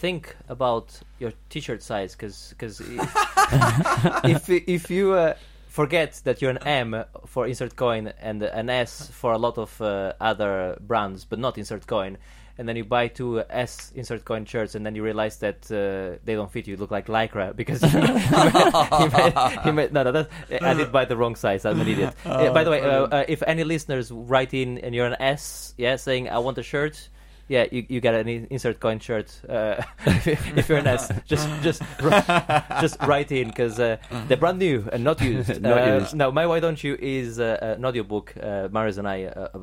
think about your t-shirt size, because because if, if if you uh, forget that you're an M for Insert Coin and an S for a lot of uh, other brands, but not Insert Coin. And then you buy two S Insert Coin shirts, and then you realize that uh, they don't fit you. You look like Lycra because you made, you made, no, no, that, I did buy the wrong size. I'm an idiot. Oh, yeah, by the way, uh, uh, if any listeners write in and you're an S, yeah, saying I want a shirt, yeah, you you get an Insert Coin shirt. Uh, if you're an S, just just just write in because uh, they're brand new and not used. not uh, used. No, my why don't you is uh, an audiobook uh, Marius and I uh, uh,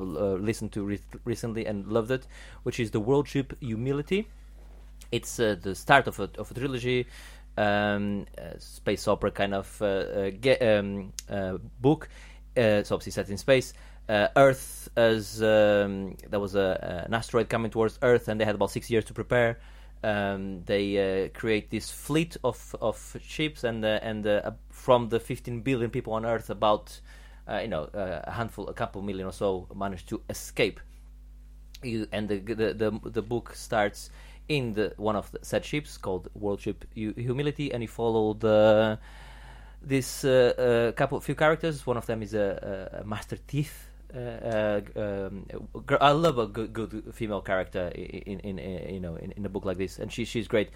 listened to re- recently and loved it, which is The Worldship Humility. It's uh, the start of a of a trilogy, um, uh, space opera kind of uh, uh, ge- um, uh, book. Uh, it's obviously set in space. uh, Earth as um, there was a, an asteroid coming towards Earth, and they had about six years to prepare. Um, they uh, create this fleet of of ships, and uh, and uh, from the fifteen billion people on Earth, about uh, you know uh, a handful, a couple million or so, managed to escape. You, and the, the the the book starts in the one of the said ships called World Ship Humility, and you follow the this uh, uh, couple few characters. One of them is a, a master thief. Uh, um, I love a good, good female character in, in, in you know in, in a book like this, and she she's great.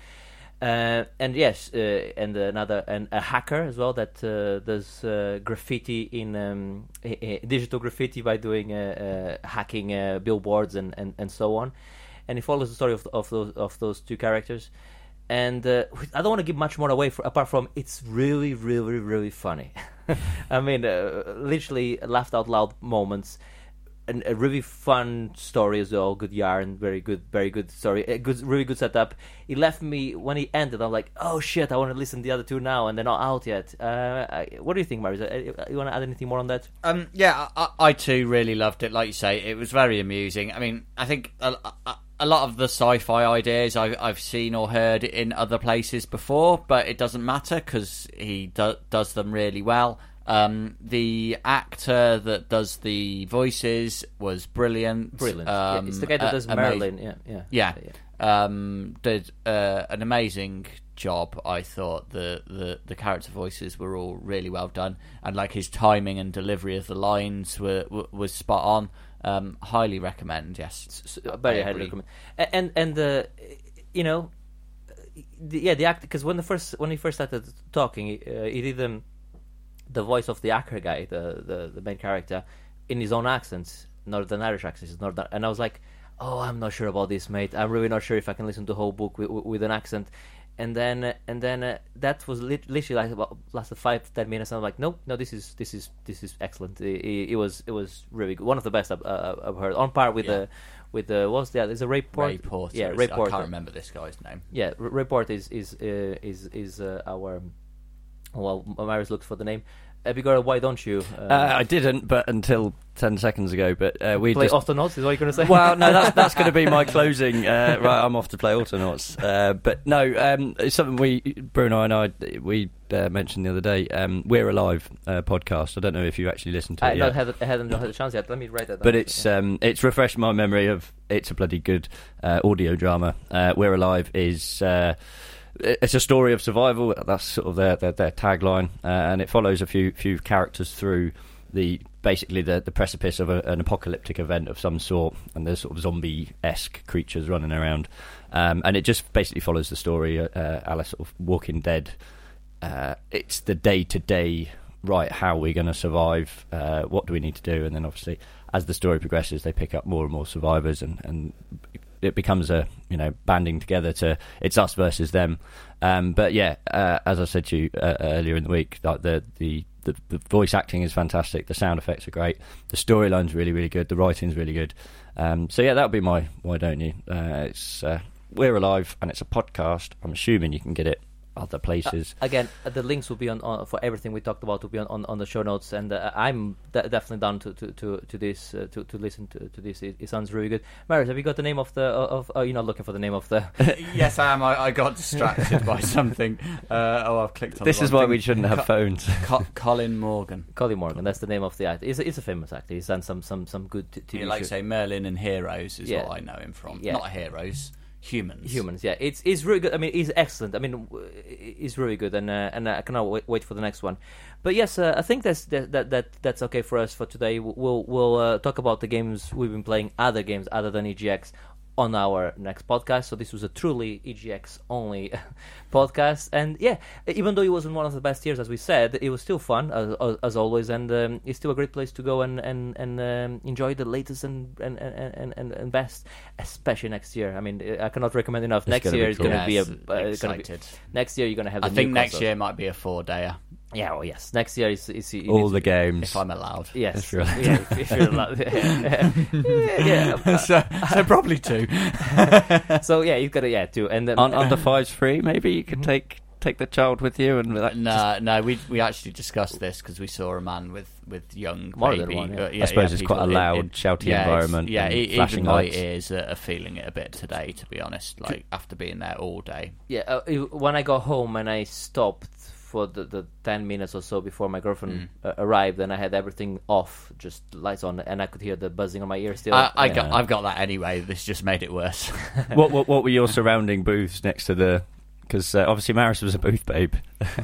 Uh, and yes, uh, and another and a hacker as well that uh, does uh, graffiti in um, a, a digital graffiti by doing uh, uh, hacking uh, billboards and, and, and so on. And it follows the story of of those of those two characters. And uh, I don't want to give much more away, for, apart from it's really, really, really funny. I mean, uh, literally laughed out loud moments, and a really fun story as well. Good yarn, very good, very good story, a good, really good setup. It left me when it ended. I'm like, oh shit, I want to listen to the other two now, and they're not out yet. Uh, I, what do you think, Marisa? You want to add anything more on that? Um, yeah, I, I too really loved it. Like you say, it was very amusing. I mean, I think. I, I, A lot of the sci-fi ideas I've, I've seen or heard in other places before, but it doesn't matter because he do, does them really well. Um, the actor that does the voices was brilliant. Brilliant. Um, yeah, it's the guy that does uh, Merlin. Ama- yeah, yeah. Yeah. yeah. Um, did uh, an amazing job, I thought. The, the, the character voices were all really well done. And like his timing and delivery of the lines were, were was spot on. Um, highly recommend, yes. So, very highly recommend. And and the uh, you know, the, yeah, the actor, because when the first when he first started talking, uh, he did um, the voice of the hacker guy, the, the the main character, in his own accent, Northern Irish accent, Northern, and I was like, oh, I'm not sure about this, mate. I'm really not sure if I can listen to the whole book with, with an accent. And then and then uh, that was lit- literally like about lasted five to ten minutes. And I'm like, no, no, this is this is this is excellent. It, it, it was it was really good. One of the best I've, uh, I've heard. On par with yeah. the with the what's the other? Is a Ray Porter? Ray Porter. Yeah, Ray Porter. I can't remember this guy's name. Yeah, Ray Porter is is uh, is is uh, our well, Marius looked for the name. Epigora, why don't you? Uh, uh, I didn't, but until ten seconds ago. But uh, we play just... Autonauts. Is what you're going to say? Well, no, that's that's going to be my closing. Uh, right, I'm off to play Autonauts. Uh, but no, um, it's something we Bruno and I we uh, mentioned the other day. Um, We're Alive uh, podcast. I don't know if you actually listened to it. I yet. Not had, haven't had a chance yet. Let me write that down. But it's yeah. um, it's refreshed my memory of it's a bloody good uh, audio drama. Uh, We're Alive is. Uh, It's a story of survival. That's sort of their their, their tagline, uh, and it follows a few few characters through the basically the, the precipice of a, an apocalyptic event of some sort, and there's sort of zombie-esque creatures running around, um, and it just basically follows the story, uh, a la sort of Walking Dead. Uh, it's the day to day, right? How we're going to survive? Uh, what do we need to do? And then obviously, as the story progresses, they pick up more and more survivors, and and. It becomes a you know banding together to it's us versus them, um, but yeah, uh, as I said to you uh, earlier in the week, like the, the the the voice acting is fantastic, the sound effects are great, the storyline's really really good, the writing's really good, um, so yeah, that'll be my why don't you? Uh, it's uh, We're Alive and it's a podcast. I'm assuming you can get it other places. Uh, again, the links will be on, on for everything we talked about will be on, on, on the show notes, and uh, I'm de- definitely down to to to, to this uh, to to listen to, to this. It, it sounds really good. Marius, have you got the name of the of? Oh, you're not looking for the name of the. Yes, I am. I, I got distracted by something. Uh, oh, I've clicked on. This the is why thing. We shouldn't have Co- phones. Co- Colin Morgan. Colin Morgan. That's the name of the actor. He's, he's a famous actor. He's done some some some good. T- TV yeah, like shows. Say Merlin and Heroes is yeah. what I know him from. Yeah. Not Heroes. Humans, humans, yeah, it's it's really good. I mean, it's excellent. I mean, it's really good, and uh, and I cannot wait, wait for the next one. But yes, uh, I think that's that, that that that's okay for us for today. We'll we'll uh, talk about the games we've been playing, other games other than E G X, on our next podcast. So this was a truly E G X only podcast, and yeah, even though it wasn't one of the best years, as we said, it was still fun as, as always, and um, it's still a great place to go and and and um, enjoy the latest and and, and and and best, especially next year. I mean, I cannot recommend enough. It's next year is going to be a uh, excited. Be, next year you're going to have. The I new think next console. Year might be a four-dayer. Yeah, well, yes. Next year is... is, is all the games. If I'm allowed. Yes. If you're allowed. Yeah, if, if you're allowed. yeah. yeah, yeah. So, so probably two. So, yeah, you've got to, yeah, two. And then, aren't under fives free? Maybe you could take take the child with you? And like, no, nah, no, we we actually discussed this because we saw a man with with young baby. One, yeah. Uh, yeah, I suppose yeah, it's people, quite a loud, it, it, shouty yeah, environment. Yeah, it, even my ears are feeling it a bit today, to be honest. Like after being there all day. Yeah, uh, when I got home and I stopped for the, the ten minutes or so before my girlfriend mm. arrived, and I had everything off, just lights on, and I could hear the buzzing on my ear still. I, I yeah. got, I've got that anyway. This just made it worse. what, what what were your surrounding booths next to the... Because uh, obviously Maris was a booth babe.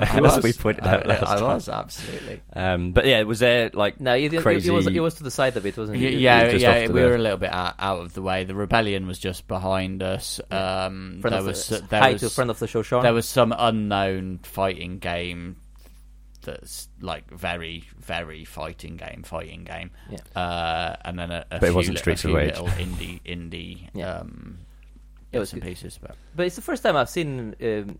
I was. we pointed out I, I was, absolutely. Um, but yeah, was there like no, you, crazy... It was, it was to the side of it, wasn't it? Yeah, yeah, yeah we the... were a little bit out, out of the way. The Rebellion was just behind us. Um, there was, the, there hi was, to a friend of the show, Sean. There was some unknown fighting game that's like very, very fighting game, fighting game. Yeah. Uh, and then a, a few, wasn't li- a few little indie... indie yeah. um, It was some pieces, but. but it's the first time I've seen um,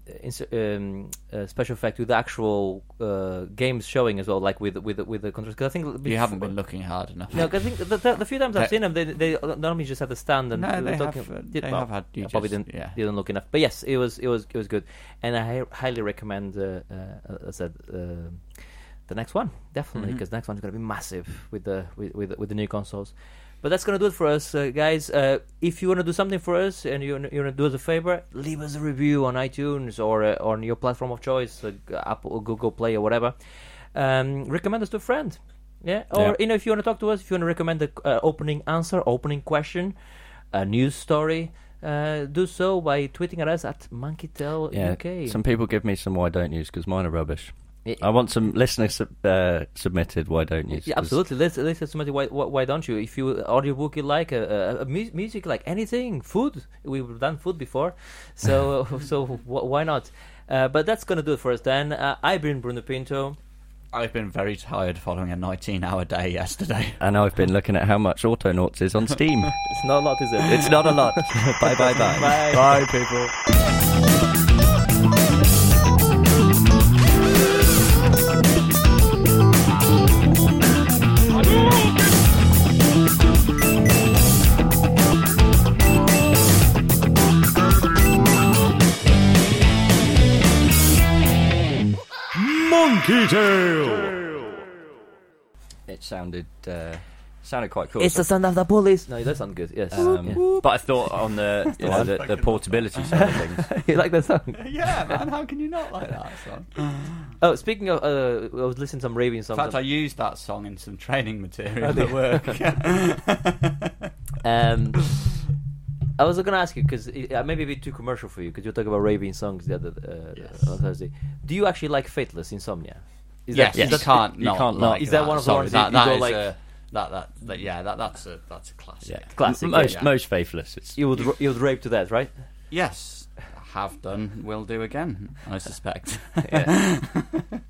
um, uh, Special Effect with actual uh, games showing as well, like with with with the contrast. Because I think before, you haven't been looking hard enough. No, because I think the, the, the few times I've seen them, they they normally just had the stand and no, they talking, have did, they well, have had. You I probably just, didn't yeah. didn't look enough, but yes, it was it was it was good, and I highly recommend. Uh, uh, as I said. Uh, The next one, definitely, because mm-hmm. the next one's going to be massive with the with, with with the new consoles. But that's going to do it for us, uh, guys. Uh, if you want to do something for us and you, you want to do us a favor, leave us a review on iTunes or uh, on your platform of choice, uh, Apple or Google Play or whatever. Um, recommend us to a friend. Yeah. Or yeah. you know, if you want to talk to us, if you want to recommend an uh, opening answer, opening question, a news story, Uh, do so by tweeting at us at MonkeyTel yeah. U K. Some people give me some why don't yous because mine are rubbish. I want some listeners uh, submitted. Why don't you? Yeah, absolutely. Listeners submitted. Why, why don't you? If you audiobook you like, a, a, a mu- music like anything, food. We've done food before, so so w- why not? Uh, but that's gonna do it for us. Then uh, I've been Bruno Pinto. I've been very tired following a nineteen-hour day yesterday, and I've been looking at how much Autonauts is on Steam. It's not a lot, is it? It's not a lot. Bye, bye, bye, bye, bye, people. Monkey Tail. It sounded uh, sounded quite cool. It's so. The sound of the police. No, it does sound good. Yes, um, but I thought on the you know, the, the portability side of things. You like that song? Yeah, man. How can you not like that song? Oh, speaking of, uh, I was listening to some raving songs. In fact, I used that song in some training material at work. um. I was going to ask you, because maybe a bit too commercial for you, because you were talking about raving songs the other uh, yes. on Thursday. Do you actually like Fateless Insomnia? Is yes, that, yes. Is that, you can't you not. Can't like is that, that one of the ones that, that, that you go like... A, that, that, that, yeah, that, that's, a, that's a classic. Yeah. Classic, M- Most yeah, yeah. most Fateless. It's... You would you would rave to that, right? Yes. Have done, will do again, I suspect. Yeah.